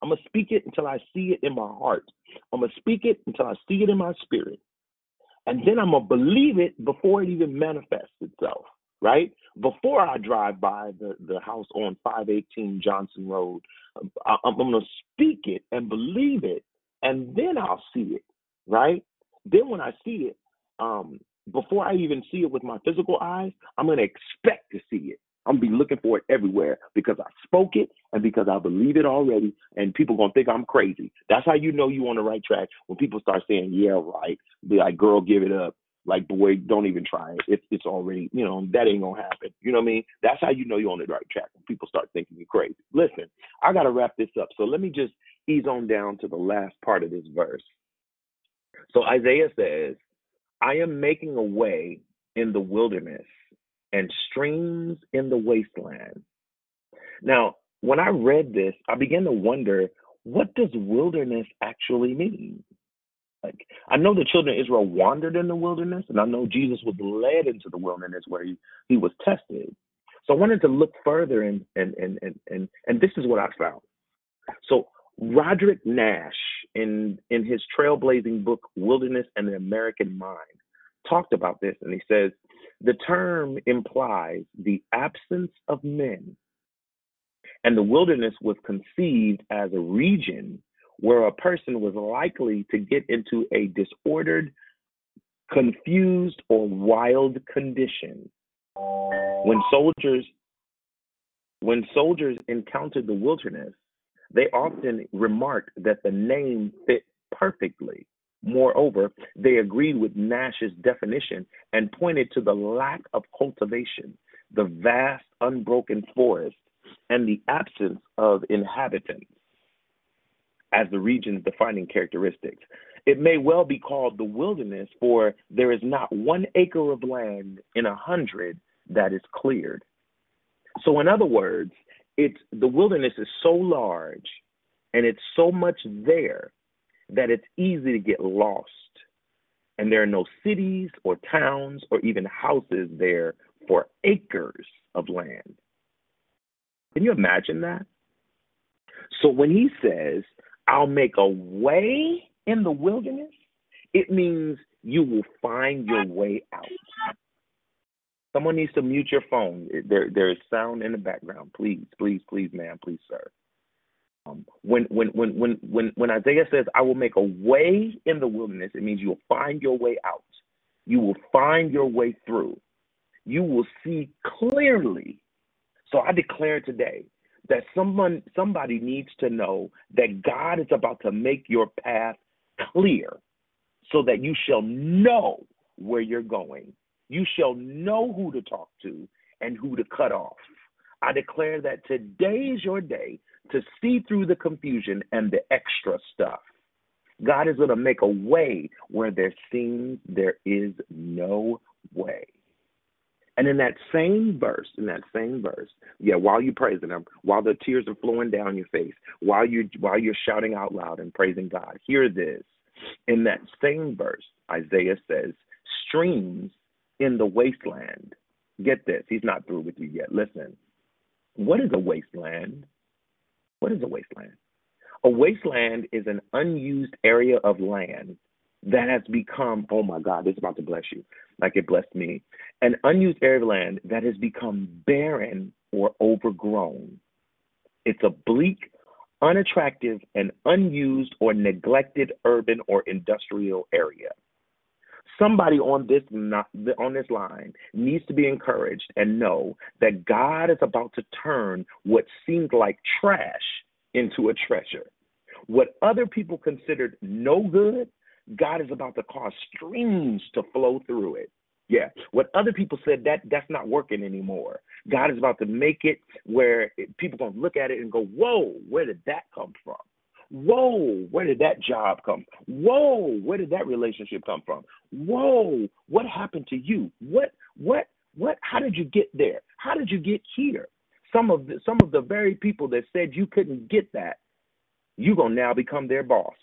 I'm going to speak it until I see it in my heart. I'm going to speak it until I see it in my spirit. And then I'm going to believe it before it even manifests itself. Right? Before I drive by the house on 518 Johnson Road, I'm going to speak it and believe it, and then I'll see it, right? Then when I see it, before I even see it with my physical eyes, I'm going to expect to see it. I'm going to be looking for it everywhere because I spoke it and because I believe it already, and people going to think I'm crazy. That's how you know you're on the right track when people start saying, yeah, right, be like, girl, give it up. Like, boy, don't even try it. It's already, you know, that ain't going to happen. You know what I mean? That's how you know you're on the right track when people start thinking you're crazy. Listen, I got to wrap this up. So let me just ease on down to the last part of this verse. So Isaiah says, I am making a way in the wilderness and streams in the wasteland. Now, when I read this, I began to wonder, what does wilderness actually mean? Like, I know the children of Israel wandered in the wilderness, and I know Jesus was led into the wilderness where he was tested. So I wanted to look further, and this is what I found. So Roderick Nash, in his trailblazing book, Wilderness and the American Mind, talked about this, and he says, the term implies the absence of men, and the wilderness was conceived as a region where a person was likely to get into a disordered, confused, or wild condition. When soldiers encountered the wilderness, they often remarked that the name fit perfectly. Moreover, they agreed with Nash's definition and pointed to the lack of cultivation, the vast unbroken forest, and the absence of inhabitants as the region's defining characteristics. It may well be called the wilderness, for there is not 1 acre of land in 100 that is cleared. So in other words, the wilderness is so large and it's so much there that it's easy to get lost. And there are no cities or towns or even houses there for acres of land. Can you imagine that? So when he says, I'll make a way in the wilderness, it means you will find your way out. Someone needs to mute your phone. There is sound in the background. Please, please, please, ma'am, please, sir. When Isaiah says, I will make a way in the wilderness, it means you will find your way out. You will find your way through. You will see clearly. So I declare today that somebody needs to know that God is about to make your path clear so that you shall know where you're going. You shall know who to talk to and who to cut off. I declare that today is your day to see through the confusion and the extra stuff. God is going to make a way where there seems there is no way. And in that same verse, while you're praising him, while the tears are flowing down your face, while you're shouting out loud and praising God, hear this. In that same verse, Isaiah says, streams in the wasteland. Get this. He's not through with you yet. Listen. What is a wasteland? What is a wasteland? A wasteland is an unused area of land that has become, oh my God, it's about to bless you, like it blessed me. An unused area of land that has become barren or overgrown. It's a bleak, unattractive, and unused or neglected urban or industrial area. Somebody on this line needs to be encouraged and know that God is about to turn what seemed like trash into a treasure. What other people considered no good, God is about to cause streams to flow through it. Yeah, what other people said, that's not working anymore. God is about to make it where people going to look at it and go, whoa, where did that come from? Whoa, where did that job come from? Whoa, where did that relationship come from? Whoa, what happened to you? What, how did you get there? How did you get here? Some of the very people that said you couldn't get that, you're going to now become their boss.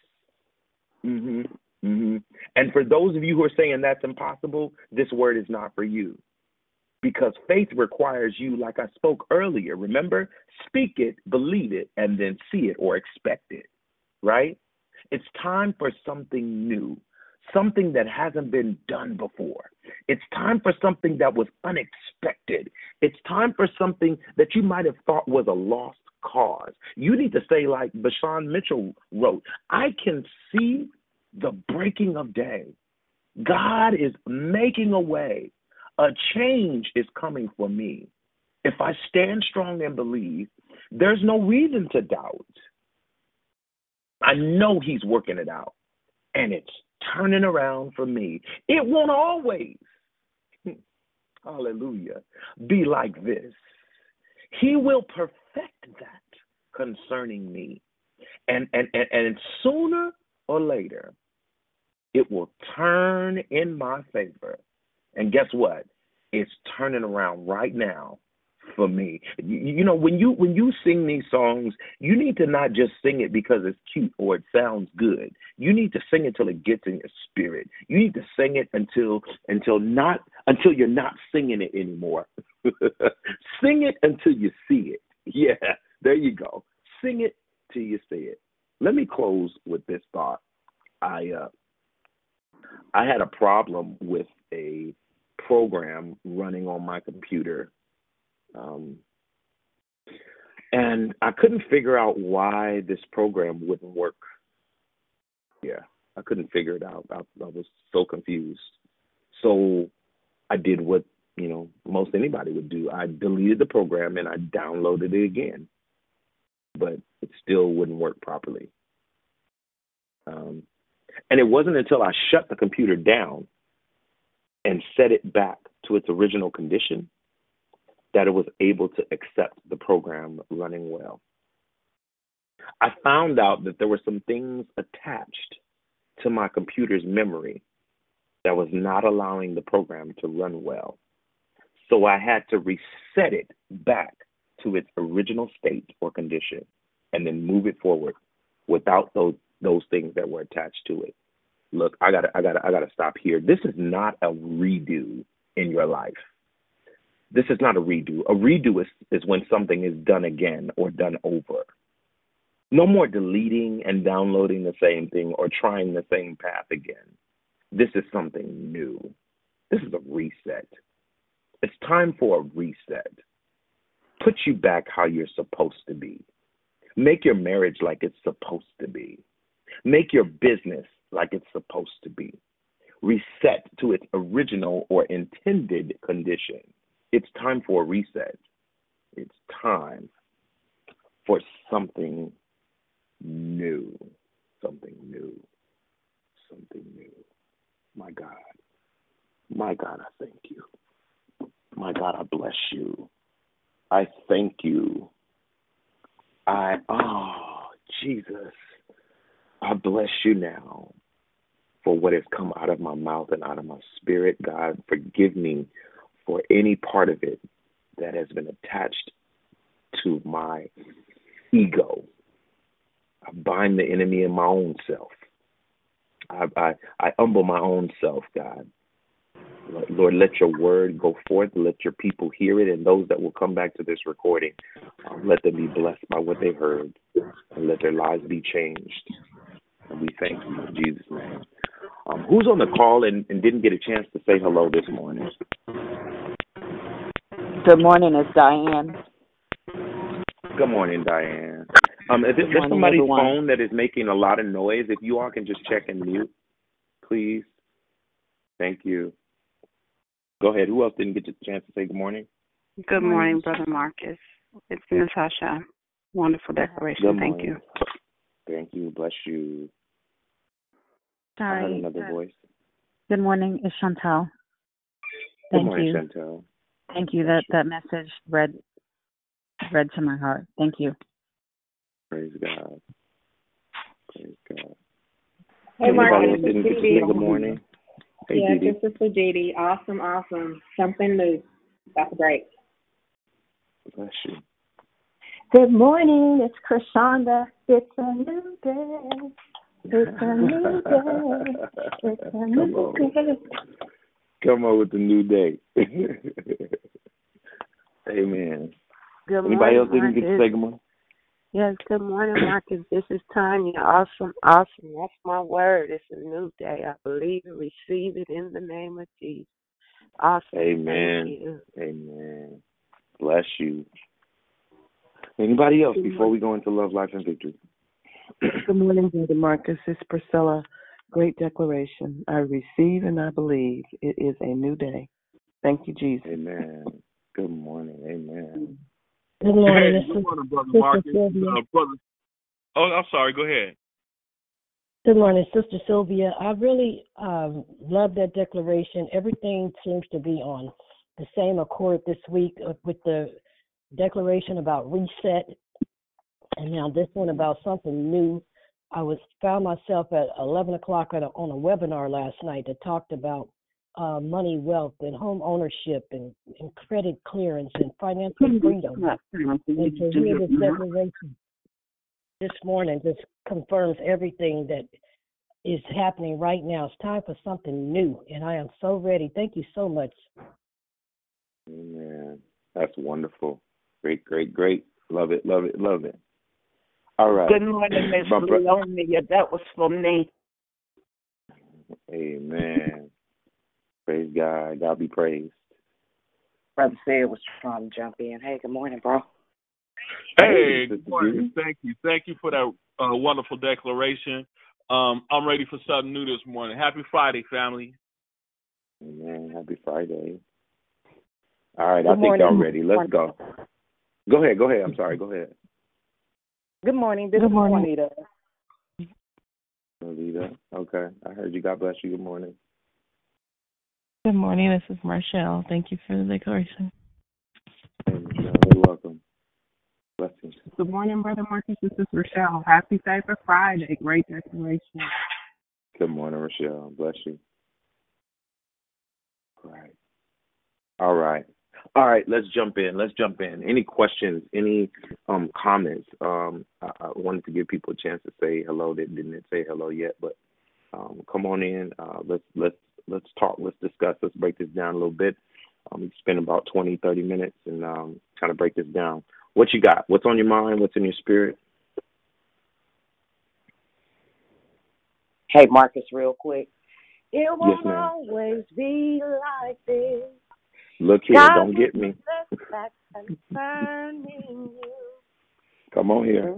Mm-hmm. Mm-hmm. And for those of you who are saying that's impossible, this word is not for you. Because faith requires you, like I spoke earlier, remember, speak it, believe it, and then see it or expect it, right? It's time for something new, something that hasn't been done before. It's time for something that was unexpected. It's time for something that you might have thought was a lost cause. You need to say, like Bashan Mitchell wrote, I can see the breaking of day. God is making a way. A change is coming for me. If I stand strong and believe, there's no reason to doubt. I know he's working it out, and it's turning around for me. It won't always, hallelujah, be like this. He will perfect that concerning me. And sooner or later, it will turn in my favor. And guess what? It's turning around right now for me. You know, when you sing these songs, you need to not just sing it because it's cute or it sounds good. You need to sing it till it gets in your spirit. You need to sing it until you're not singing it anymore. Sing it until you see it. Yeah, there you go. Sing it till you see it. Let me close with this thought. I had a problem with a program running on my computer. And I couldn't figure out why this program wouldn't work. Yeah, I couldn't figure it out. I was so confused. So I did what, you know, most anybody would do. I deleted the program and I downloaded it again, but it still wouldn't work properly. And it wasn't until I shut the computer down and set it back to its original condition that it was able to accept the program running well. I found out that there were some things attached to my computer's memory that was not allowing the program to run well. So I had to reset it back to its original state or condition and then move it forward without those things that were attached to it. Look, I gotta stop here. This is not a redo in your life. This is not a redo. A redo is when something is done again or done over. No more deleting and downloading the same thing or trying the same path again. This is something new. This is a reset. It's time for a reset. Put you back how you're supposed to be. Make your marriage like it's supposed to be. Make your business like it's supposed to be. Reset to its original or intended condition. It's time for a reset. It's time for something new. Something new. Something new. My God. My God, I thank you. My God, I bless you. I thank you. Jesus, I bless you now for what has come out of my mouth and out of my spirit. God, forgive me for any part of it that has been attached to my ego. I bind the enemy in my own self. I humble my own self, God. Lord, let your word go forth. Let your people hear it. And those that will come back to this recording, let them be blessed by what they heard. And let their lives be changed. And we thank you in Jesus' name. Who's on the call and didn't get a chance to say hello this morning? Good morning, it's Diane. Good morning, Diane. There's somebody's phone that is making a lot of noise. If you all can just check and mute, please. Thank you. Go ahead. Who else didn't get the chance to say good morning? Good morning, Brother Marcus. It's Natasha. Wonderful declaration. Thank you. Thank you. Bless you. Sorry, I heard another voice. Good morning. It's Chantel. Good morning, Chantel. Thank you. That message read to my heart. Thank you. Praise God. Praise God. Hey, Marcus. Good morning. Hey, yeah, J.D. This is for J.D. Awesome, awesome. Something new. That's great. Bless you. Good morning. It's Krishanda. It's a new day. It's a new day. It's a new day. Come on with the new day. Amen. Good morning, anybody else didn't get to say good morning? Yes, good morning, Marcus. This is Tanya. Awesome, awesome. That's my word. It's a new day. I believe and receive it in the name of Jesus. Awesome. Amen. Amen. Bless you. Anybody else before we go into love, life, and victory? Good morning, Brother Marcus. It's Priscilla. Great declaration. I receive and I believe it is a new day. Thank you, Jesus. Amen. Good morning. Amen. Good morning, Brother Marcus. I'm sorry. Go ahead. Good morning, Sister Sylvia. I really love that declaration. Everything seems to be on the same accord this week with the declaration about reset, and now this one about something new. I found myself at 11 o'clock on a webinar last night that talked about money, wealth, and home ownership, and credit clearance, and financial freedom. And to hear this declaration this morning just confirms everything that is happening right now. It's time for something new, and I am so ready. Thank you so much. Amen. That's wonderful. Great, great, great. Love it, love it, love it. All right. Good morning, Ms. Leonia. That was for me. Amen. Praise God. God be praised. Brother Sid was trying to jump in. Hey, good morning, bro. Hey, good morning. Thank you. Thank you for that wonderful declaration. I'm ready for something new this morning. Happy Friday, family. Amen. Happy Friday. All right, I think y'all ready. Let's go. Go ahead. I'm sorry. Go ahead. Good morning. This is Juanita. Juanita. Okay. I heard you. God bless you. Good morning. Good morning. This is Rochelle. Thank you for the declaration. You're welcome. Blessings. Good morning, Brother Marcus. This is Rochelle. Happy Cyber Friday. Great declaration. Good morning, Rochelle. Bless you. All right. Let's jump in. Any questions? Any comments? I wanted to give people a chance to say hello. They didn't say hello yet, but come on in. Let's talk. Let's discuss. Let's break this down a little bit. We spend about 20, 30 minutes and kind of break this down. What you got? What's on your mind? What's in your spirit? Hey, Marcus, real quick. It won't always be like this. Look here, God, don't get me. Come on here.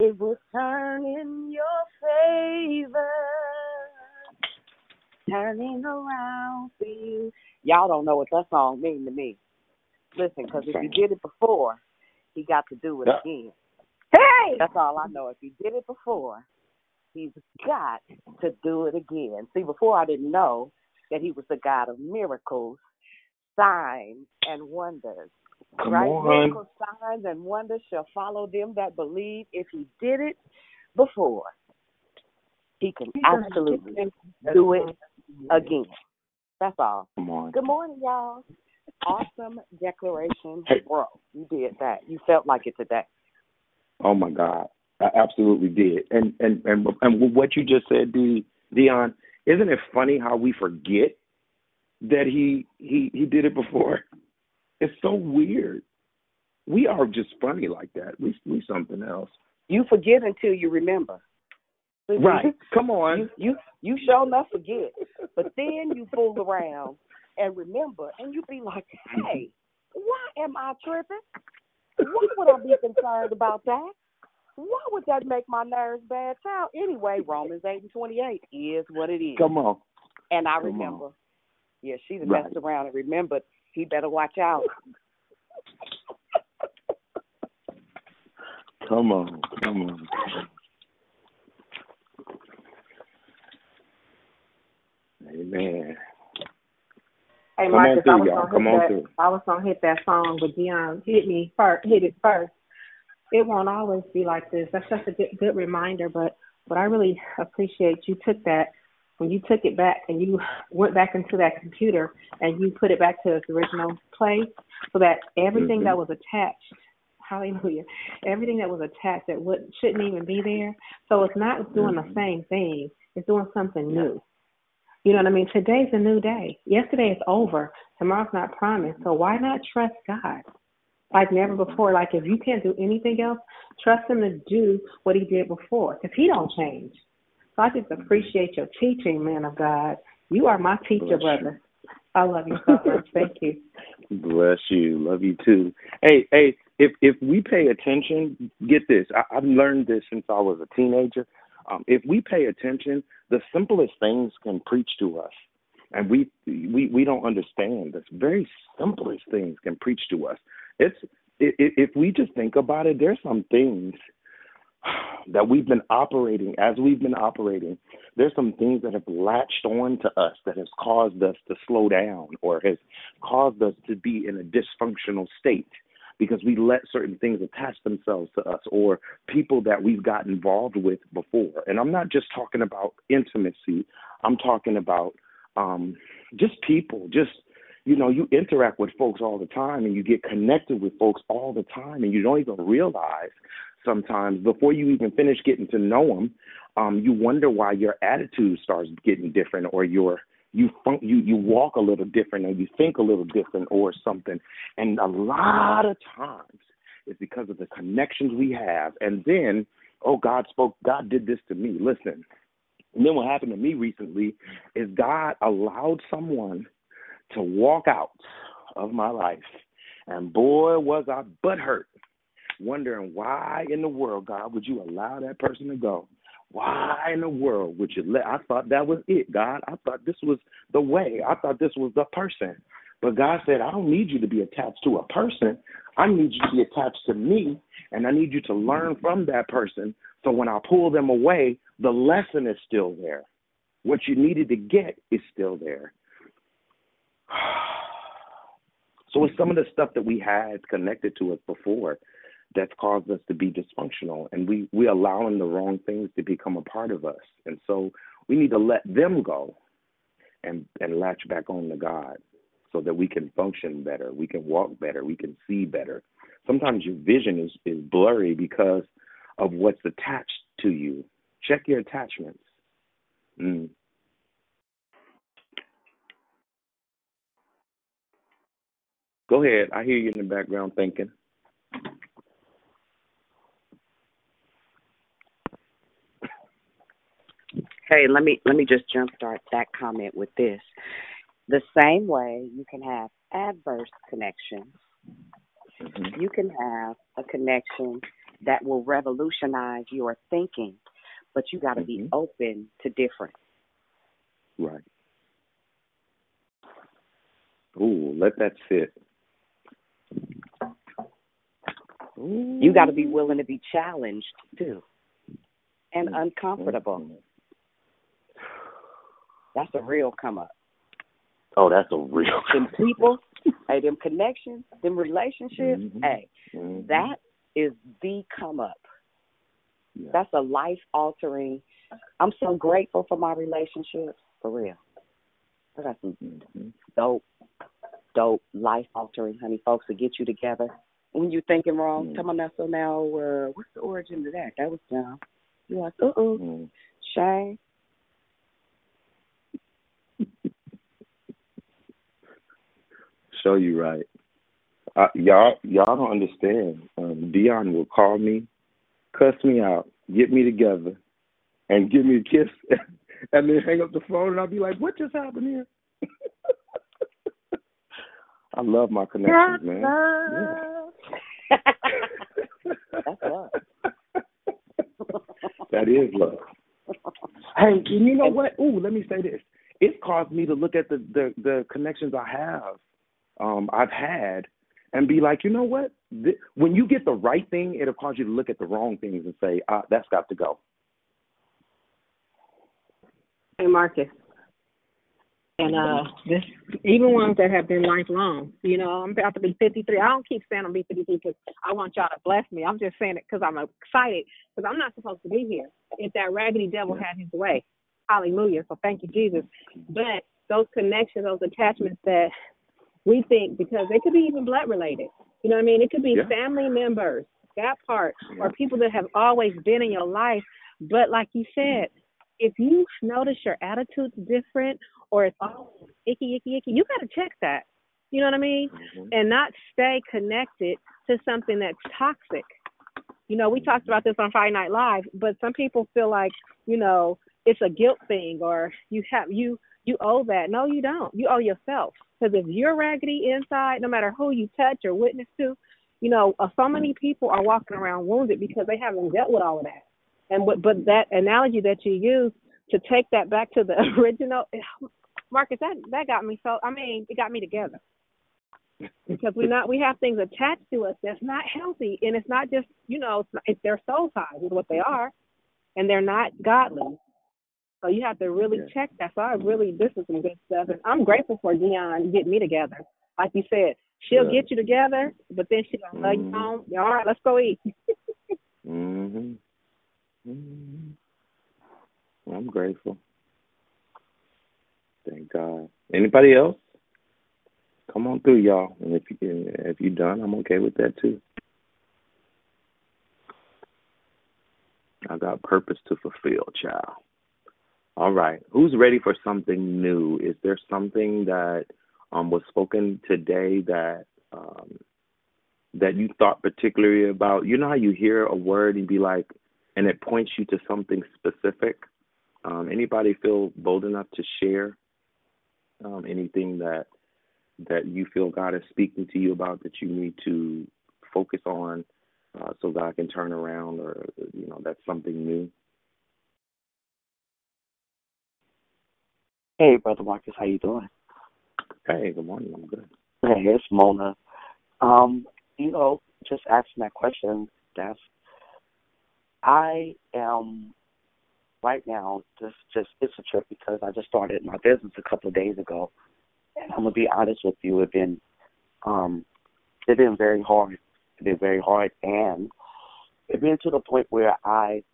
It will turn in your favor. Turning around for you. Y'all don't know what that song means to me. Listen, because if you did it before, he got to do it again. Hey! That's all I know. If he did it before, he's got to do it again. See, before I didn't know that he was the God of miracles, signs, and wonders. Come on. Miracles, signs, and wonders shall follow them that believe. If he did it before, he can absolutely do it again. That's all. Come on. Good morning, y'all. Awesome declaration. Hey. Bro, you did that. You felt like it today. Oh, my God. I absolutely did. And what you just said, Dion, isn't it funny how we forget that he did it before? It's so weird. We are just funny like that. We something else. You forget until you remember. Right. Come on. You sure enough forget. But then you fool around and remember, and you be like, hey, why am I tripping? Why would I be concerned about that? Why would that make my nerves bad, child? Anyway, Romans 8:28 is what it is. Come on. And I remember. Yeah, she messed around and remembered. He better watch out. Come on. Come on. Amen. Hey, Marcus, I was going to hit that song, but Dion hit it first. It won't always be like this. That's just a good reminder, but what I really appreciate, you took that, when you took it back and you went back into that computer and you put it back to its original place so that everything that was attached, hallelujah, everything that was attached that shouldn't even be there. So it's not doing the same thing. It's doing something new. You know what I mean? Today's a new day. Yesterday is over. Tomorrow's not promised. So why not trust God? Like never before. Like if you can't do anything else, trust him to do what he did before, because he don't change. So I just appreciate your teaching, man of God. You are my teacher, brother. I love you so much. Thank you. Bless you. Love you too. Hey. If we pay attention, get this. I've learned this since I was a teenager. If we pay attention, the simplest things can preach to us. And we don't understand this. Very simplest things can preach to us. If we just think about it, there's some things that we've been operating, there's some things that have latched on to us that has caused us to slow down or has caused us to be in a dysfunctional state because we let certain things attach themselves to us or people that we've got involved with before. And I'm not just talking about intimacy. I'm talking about just people, you know, you interact with folks all the time and you get connected with folks all the time and you don't even realize sometimes before you even finish getting to know them, you wonder why your attitude starts getting different or you walk a little different or you think a little different or something. And a lot of times it's because of the connections we have. And then, oh, God did this to me. Listen, and then what happened to me recently is God allowed someone to walk out of my life. And boy, was I butthurt, wondering why in the world, God, would you allow that person to go? Why in the world would you I thought that was it, God. I thought this was the way. I thought this was the person. But God said, I don't need you to be attached to a person. I need you to be attached to me, and I need you to learn from that person. So when I pull them away, the lesson is still there. What you needed to get is still there. So it's some of the stuff that we had connected to us before that's caused us to be dysfunctional, and we're allowing the wrong things to become a part of us. And so we need to let them go and latch back on to God so that we can function better, we can walk better, we can see better. Sometimes your vision is blurry because of what's attached to you. Check your attachments. Go ahead. I hear you in the background thinking. Hey, let me just jumpstart that comment with this. The same way you can have adverse connections, mm-hmm. you can have a connection that will revolutionize your thinking, but you got to mm-hmm. be open to different. Right. Ooh, let that sit. Ooh. You got to be willing to be challenged, too, and mm-hmm. uncomfortable. Mm-hmm. That's a real come up. Oh, that's a real come up. Them people, hey, them connections, them relationships, mm-hmm. hey, mm-hmm. that is the come up. Yeah. That's a life altering. I'm so grateful for my relationships, for real. I got some mm-hmm. dope, life altering, honey, folks that get you together. When you thinking wrong, mm-hmm. come on now, so now, what's the origin of that? That was dumb. You're like, mm-hmm. shame. Show you right. Y'all don't understand. Dion will call me, cuss me out, get me together, and give me a kiss, and then hang up the phone, and I'll be like, what just happened here? I love my connections, man. Yeah. That's love. That is love. Hey, you know what? Ooh, let me say this. It's caused me to look at the connections I have. I've had, and be like, you know what? When you get the right thing, it'll cause you to look at the wrong things and say, that's got to go. Hey, Marcus. And even ones that have been lifelong, you know, I'm about to be 53. I don't keep saying I'll be 53 because I want y'all to bless me. I'm just saying it because I'm excited because I'm not supposed to be here if that raggedy devil had his way. Hallelujah. So thank you, Jesus. But those connections, those attachments that we think because they could be even blood related. You know what I mean? It could be family members, that part, or people that have always been in your life. But like you said, if you notice your attitude's different or it's all icky, you got to check that. You know what I mean? Mm-hmm. And not stay connected to something that's toxic. You know, we talked about this on Friday Night Live, but some people feel like, you know, it's a guilt thing or you owe that. No, you don't. You owe yourself. Because if you're raggedy inside, no matter who you touch or witness to, you know, so many people are walking around wounded because they haven't dealt with all of that. And but that analogy that you used to take that back to the original, Marcus, that got me so. I mean, it got me together because we have things attached to us that's not healthy, and it's not just it's their soul ties is what they are, and they're not godly. So you have to really check that. So this is some good stuff. And I'm grateful for Dion getting me together. Like you said, she'll get you together, but then she's going to love you home. All right, let's go eat. Mm-hmm. Mm-hmm. I'm grateful. Thank God. Anybody else? Come on through, y'all. And if you're done, I'm okay with that, too. I got purpose to fulfill, child. All right. Who's ready for something new? Is there something that was spoken today that that you thought particularly about? You know how you hear a word and be like, and it points you to something specific? Anybody feel bold enough to share anything that you feel God is speaking to you about that you need to focus on so God can turn around or, you know, that's something new? Hey, Brother Marcus, how you doing? Hey, good morning. I'm good. Hey, it's Mona. Just asking that question, I am right now, it's a trip because I just started my business a couple of days ago. And I'm going to be honest with you, it's been very hard. It's been very hard. And it's been to the point where I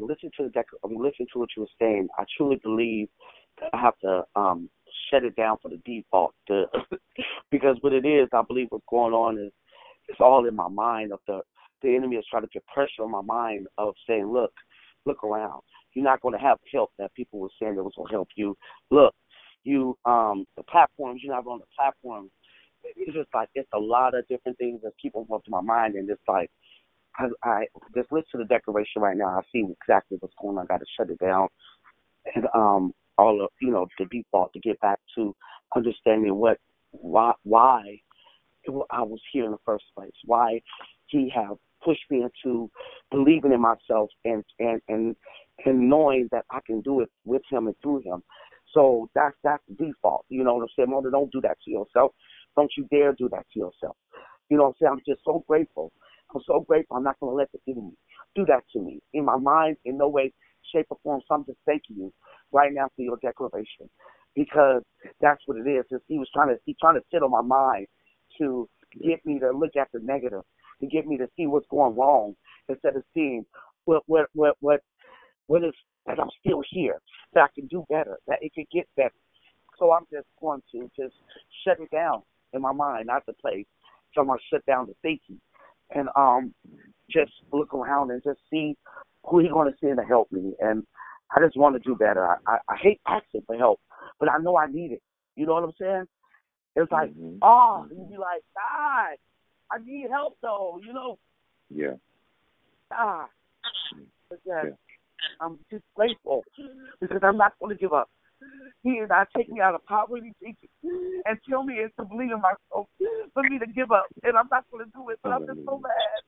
listened to I'm listening to what you were saying. I truly believe I have to shut it down for the default because what it is, I believe what's going on is it's all in my mind of the enemy is trying to put pressure on my mind of saying, look around. You're not going to have help that people were saying that was going to help you. Look, the platforms, you're not on the platforms it's just like, it's a lot of different things that keep on going to my mind. And it's like, I just listen to the decoration right now. I see exactly what's going on. I got to shut it down. And all of, you know, the default to get back to understanding what, why I was here in the first place, why he have pushed me into believing in myself and knowing that I can do it with him and through him. So that's the default. You know what I'm saying? Mona, don't do that to yourself. Don't you dare do that to yourself. You know what I'm saying? I'm just so grateful. I'm so grateful. I'm not going to let the enemy do that to me. In my mind, in no way, shape, or form. So I'm just thanking you right now for your declaration, because that's what it is. He was trying to sit on my mind to get me to look at the negative, to get me to see what's going wrong instead of seeing what is, that I'm still here, that I can do better, that it could get better. So I'm just going to just shut it down in my mind, not the place. So I'm going to shut down the thinking and just look around and just see who he's going to send to help me. And I just want to do better. I hate asking for help, but I know I need it. You know what I'm saying? It's like, you'd be like, God, I need help though, you know? Yeah. But yeah. I'm just grateful because I'm not going to give up. He did not take me out of poverty and tell me it's to believe in myself for me to give up. And I'm not going to do it, but I'm just so mad.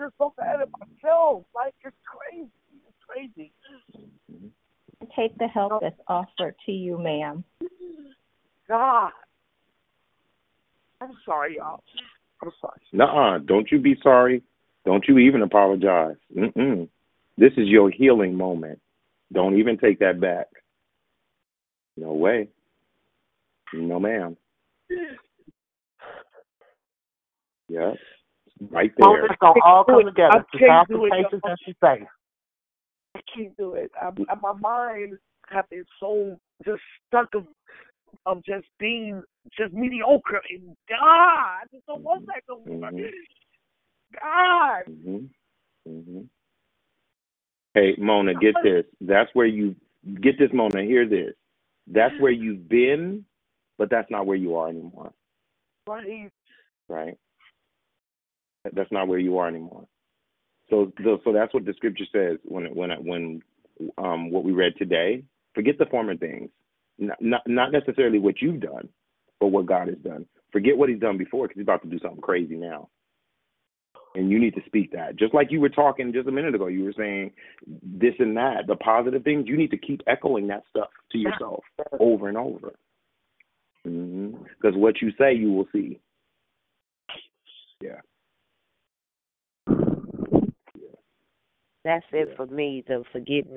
Just so bad at myself. Like, it's crazy. It's crazy. Take the help that's offered to you, ma'am. God. I'm sorry, y'all. I'm sorry. Nuh-uh. Don't you be sorry. Don't you even apologize. Mm-mm. This is your healing moment. Don't even take that back. No way. No, ma'am. Yeah. Right there. It's going to all come together. I can't do it. My mind has been so just stuck of just being just mediocre. And God, I just don't want that no more. God. Hey, Mona, get this. That's where you get this, Mona. Hear this. That's where you've been, but that's not where you are anymore. Right. That's not where you are anymore. So that's what the scripture says when what we read today. Forget the former things, not necessarily what you've done, but what God has done. Forget what He's done before, because He's about to do something crazy now, and you need to speak that. Just like you were talking just a minute ago, you were saying this and that, the positive things. You need to keep echoing that stuff to yourself over and over, because what you say, you will see. Yeah. That's it for me, the forgetting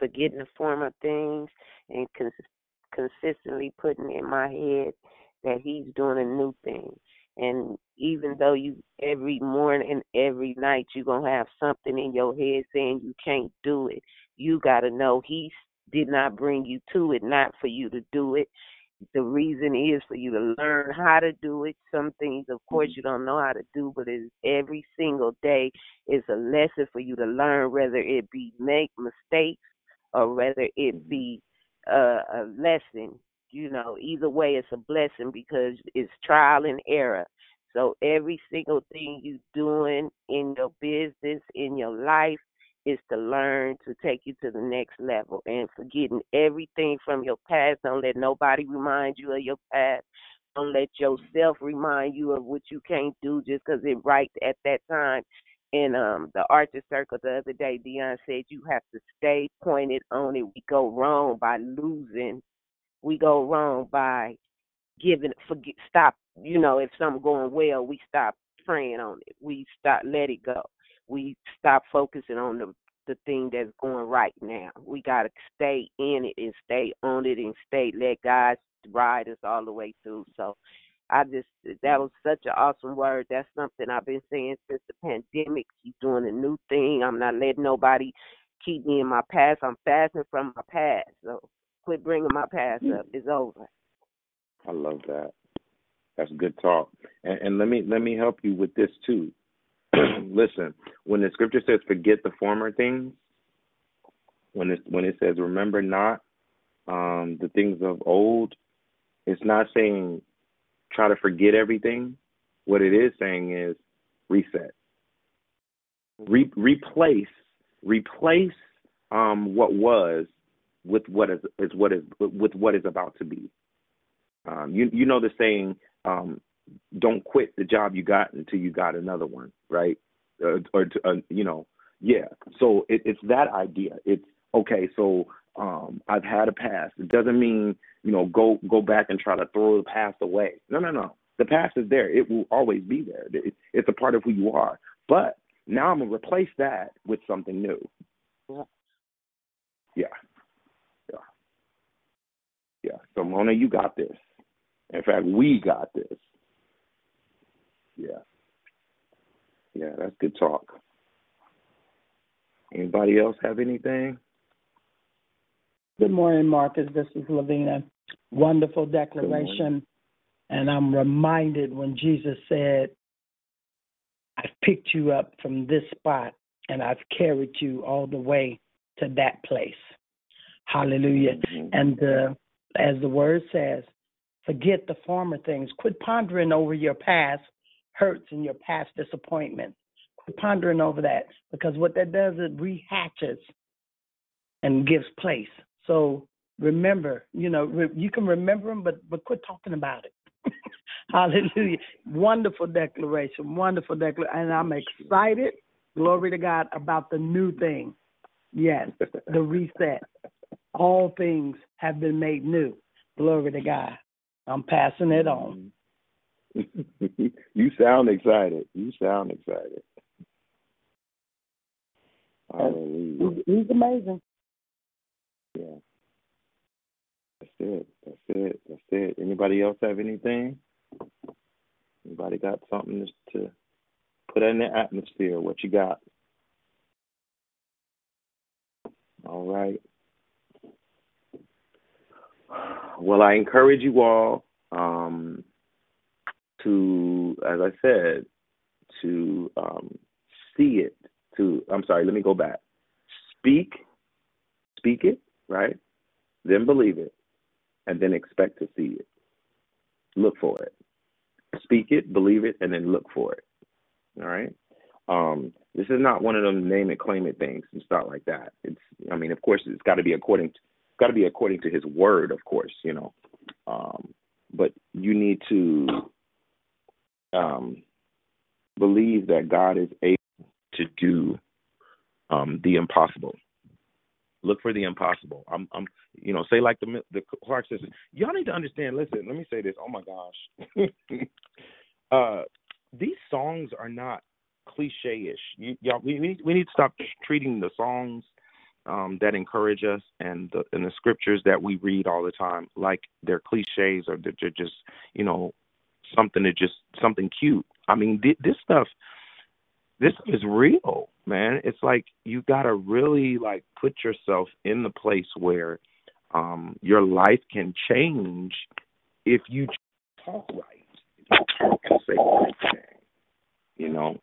the former things and consistently putting in my head that He's doing a new thing. And even though you every morning and every night you're going to have something in your head saying you can't do it, you got to know He did not bring you to it, not for you to do it. The reason is for you to learn how to do it. Some things, of course, you don't know how to do, but every single day is a lesson for you to learn, whether it be make mistakes or whether it be a lesson. You know, either way, it's a blessing because it's trial and error. So every single thing you're doing in your business, in your life, is to learn to take you to the next level, and forgetting everything from your past. Don't let nobody remind you of your past. Don't let yourself remind you of what you can't do just because it's right at that time. In the Archer Circle the other day, Dion said you have to stay pointed on it. We go wrong by losing. We go wrong by stop. You know, if something going well, we stop praying on it. We stop, let it go. We stop focusing on the thing that's going right now. We got to stay in it and stay on it and let God ride us all the way through. So that was such an awesome word. That's something I've been saying since the pandemic. Keep doing a new thing. I'm not letting nobody keep me in my past. I'm fasting from my past. So quit bringing my past up. It's over. I love that. That's good talk. And let me help you with this too. Listen, when the scripture says forget the former things, when it says remember not the things of old, it's not saying try to forget everything, what it is saying is reset. Replace what was with what is about to be. You know the saying, don't quit the job you got until you got another one, right? Yeah. So it's that idea. It's okay. So I've had a past. It doesn't mean go back and try to throw the past away. No. The past is there. It will always be there. It's a part of who you are. But now I'm gonna replace that with something new. Yeah. So Mona, you got this. In fact, we got this. Yeah, that's good talk. Anybody else have anything? Good morning, Marcus. This is Lavina. Wonderful declaration. And I'm reminded when Jesus said, I've picked you up from this spot and I've carried you all the way to that place. Hallelujah. Mm-hmm. And as the word says, forget the former things. Quit pondering over your past hurts and your past disappointments. Quit pondering over that, because what that does is rehatches and gives place. So remember, you can remember them, but quit talking about it. Hallelujah. Wonderful declaration. And I'm excited, glory to God, about the new thing. Yes, the reset. All things have been made new. Glory to God. I'm passing it on. You sound excited. Hallelujah. He's amazing. Yeah. That's it. Anybody else have anything? Anybody got something to put in the atmosphere? What you got? All right. Well, I encourage you all to, as I said, to see it. Let me go back. Speak it, right? Then believe it, and then expect to see it. Look for it. Speak it, believe it, and then look for it. All right? This is not one of them name it, claim it things and stuff like that. Of course, it's got to be according to His Word, of course, but you need to believe that God is able to do the impossible. Look for the impossible. Say like the Clark Sisters. Y'all need to understand. Listen, let me say this. Oh my gosh, these songs are not cliche-ish. We need to stop treating the songs that encourage us and the scriptures that we read all the time like they're cliches or they're just something cute. This stuff is real, man. It's like you gotta really like put yourself in the place where your life can change if you talk right, if you talk and say the right thing.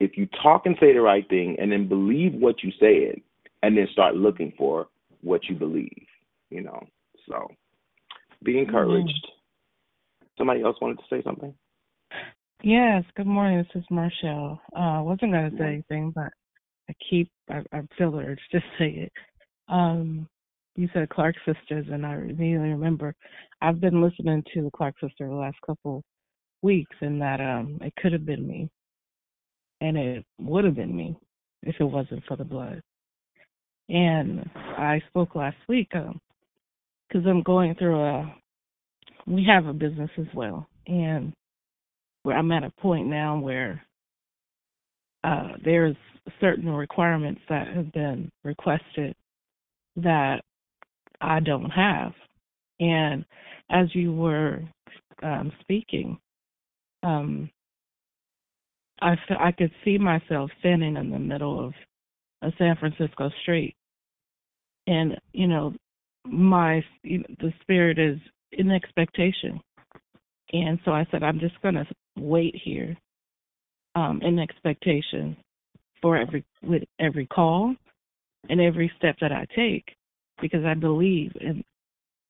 If you talk and say the right thing and then believe what you said and then start looking for what you believe, So be encouraged. Mm-hmm. Somebody else wanted to say something? Yes. Good morning. This is Rochelle. I wasn't going to say anything, but I feel the urge to say it. You said Clark Sisters, and I immediately remember I've been listening to the Clark Sisters the last couple weeks, and that it could have been me. And it would have been me if it wasn't for the blood. And I spoke last week because I'm going through we have a business as well. And where I'm at a point now where there's certain requirements that have been requested that I don't have. And as you were speaking, I could see myself standing in the middle of a San Francisco street, and the spirit is in expectation, and so I said I'm just gonna wait here, in expectation for every call and every step that I take, because I believe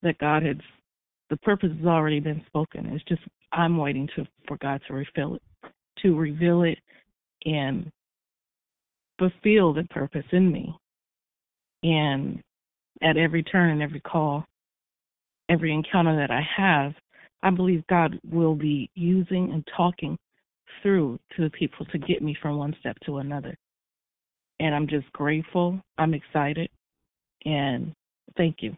that God had the purpose has already been spoken. It's just I'm waiting for God to reveal it and fulfill the purpose in me. And at every turn and every call, every encounter that I have, I believe God will be using and talking through to the people to get me from one step to another. And I'm just grateful. I'm excited. And thank you.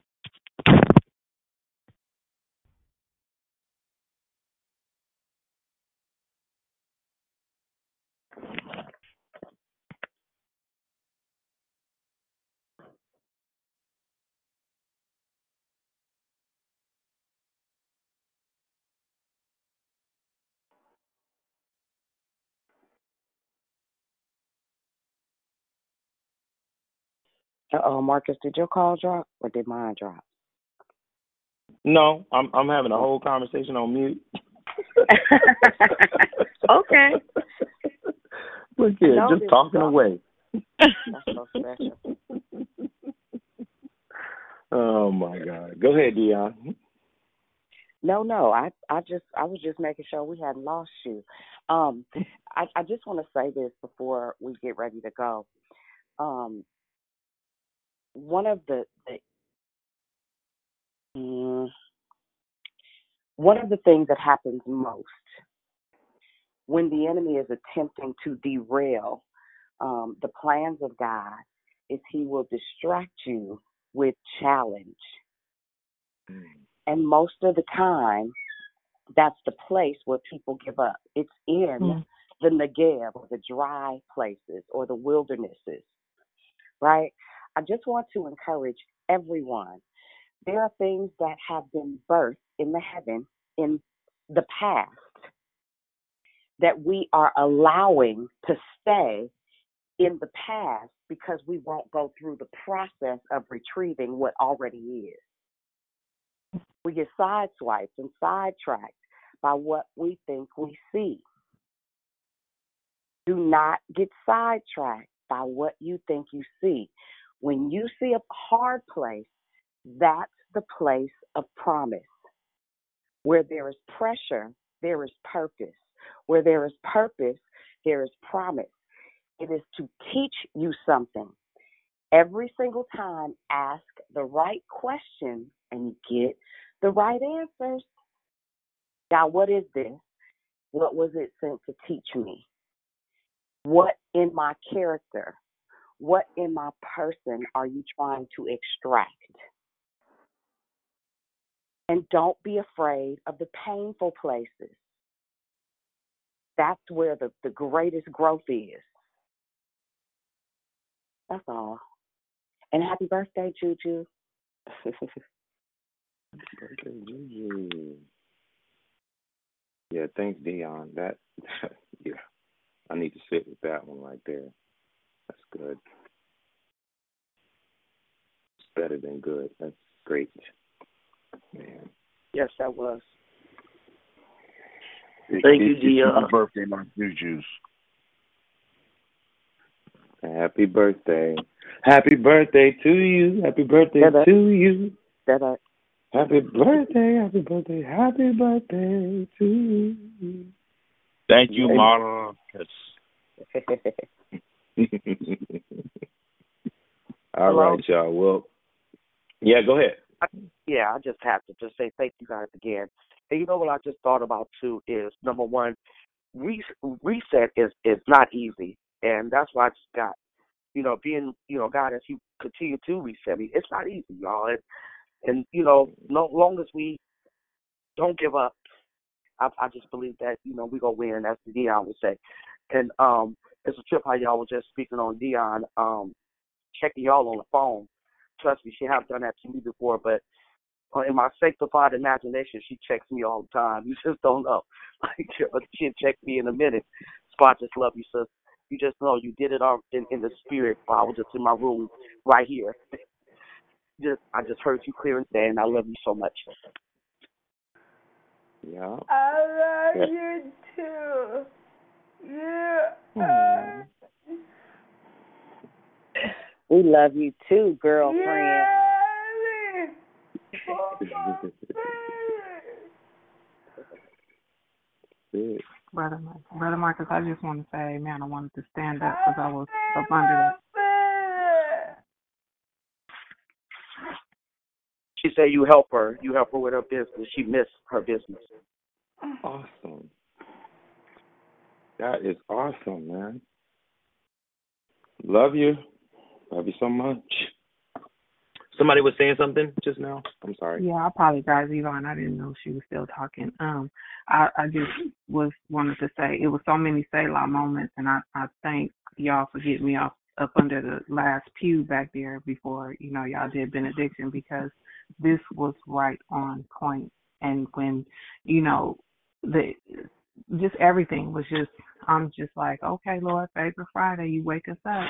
Marcus, did your call drop or did mine drop? No, I'm having a whole conversation on mute. Okay. Look here, just talking away. That's so special. Oh my God! Go ahead, Dion. No, I was just making sure we hadn't lost you. I just want to say this before we get ready to go. One of the things that happens most when the enemy is attempting to derail the plans of God is he will distract you with challenge. And most of the time, that's the place where people give up. It's in the Negev, or the dry places, or the wildernesses, right? I just want to encourage everyone. There are things that have been birthed in the heaven in the past that we are allowing to stay in the past because we won't go through the process of retrieving what already is. We get sideswiped and sidetracked by what we think we see. Do not get sidetracked by what you think you see. When you see a hard place, that's the place of promise. Where there is pressure, there is purpose. Where there is purpose, there is promise. It is to teach you something. Every single time, ask the right question and you get the right answers. Now, what is this? What was it sent to teach me? What in my character? What in my person are you trying to extract? And don't be afraid of the painful places. That's where the greatest growth is. That's all. And happy birthday, Juju. Yeah, thanks, Dion. That, yeah, I need to sit with that one right there. That's good. It's better than good. That's great. Man. Yes, that was. Thank you, Dion. Happy birthday, my Juju's. Happy birthday. Happy birthday to you. Happy birthday to you. Happy birthday, happy birthday, happy birthday to you. Thank you, Marcus. All right, y'all. Well, yeah, go ahead. I just have to just say thank you guys again. And you know what I just thought about too is, number one, reset is not easy, and that's why I just got, God, as you continue to reset me, it's not easy, y'all. And no long as we don't give up, I just believe that we gonna win. That's what Dion would say. And it's a trip how y'all was just speaking on Dion, checking y'all on the phone. Trust me, she have done that to me before, but in my sanctified imagination, she checks me all the time. You just don't know. Like, she'll check me in a minute. So I just love you, sis. You just know you did it all in the spirit. I was just in my room right here. I just heard you clear and say, and I love you so much. Yeah. I love you too. Yeah. We love you too, girlfriend. Yeah. good. Brother Marcus, I just want to say, man, I wanted to stand up because I was up under it. She said you help her. You help her with her business. She missed her business. Awesome. That is awesome, man. Love you. Love you so much. Somebody was saying something just now. I'm sorry. Yeah, I apologize, Yvonne. I didn't know she was still talking. I just wanted to say it was so many Selah moments, and I thank y'all for getting me off up under the last pew back there before, you know, y'all did benediction, because this was right on point. And when, you know, just everything was just, I'm just like, okay, Lord, Favor Friday, you wake us up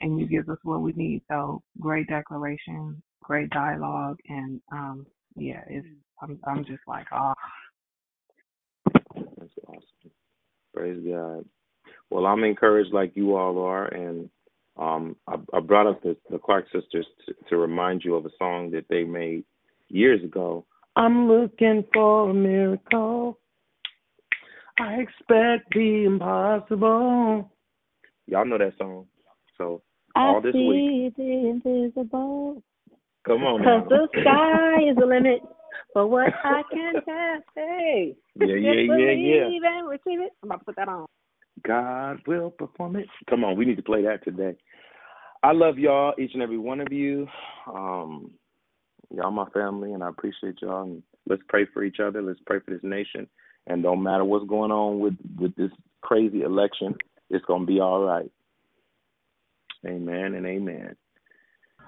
and you give us what we need. So great declaration, great dialogue, and yeah, it's I'm just like, oh. That's awesome. Praise God. Well, I'm encouraged like you all are, and I brought up the Clark Sisters to remind you of a song that they made years ago. I'm looking for a miracle. I expect the impossible. Y'all know that song. So all this week. I see the invisible. Come on now. Because the sky is the limit for what I can have. Hey. Yeah. Believe and receive it. I'm about to put that on. God will perform it. Come on, we need to play that today. I love y'all, each and every one of you. Y'all my family, and I appreciate y'all. And let's pray for each other. Let's pray for this nation. And don't matter what's going on with this crazy election, it's going to be all right. Amen and amen.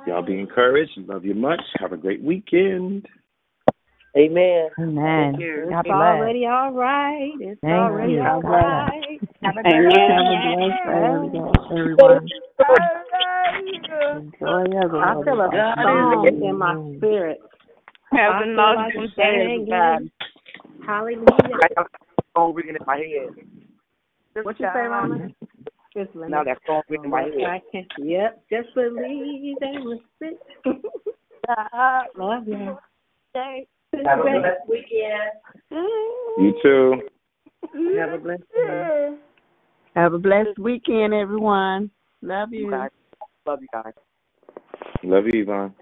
Y'all be encouraged. Love you much. Have a great weekend. Amen. Amen. It's already all right. It's amen. Already all right. Have a great weekend. I feel a song in my spirit. Have an awesome day, God. Hallelujah. I got a song ringing in my head. What you say, Mama? Just believe. Now that song ringing in my head. Yep. Just believe and receive. Love you. Have a blessed weekend. You too. Have a blessed weekend. Have a blessed weekend, everyone. Love you. Love you guys. Love you, Yvonne.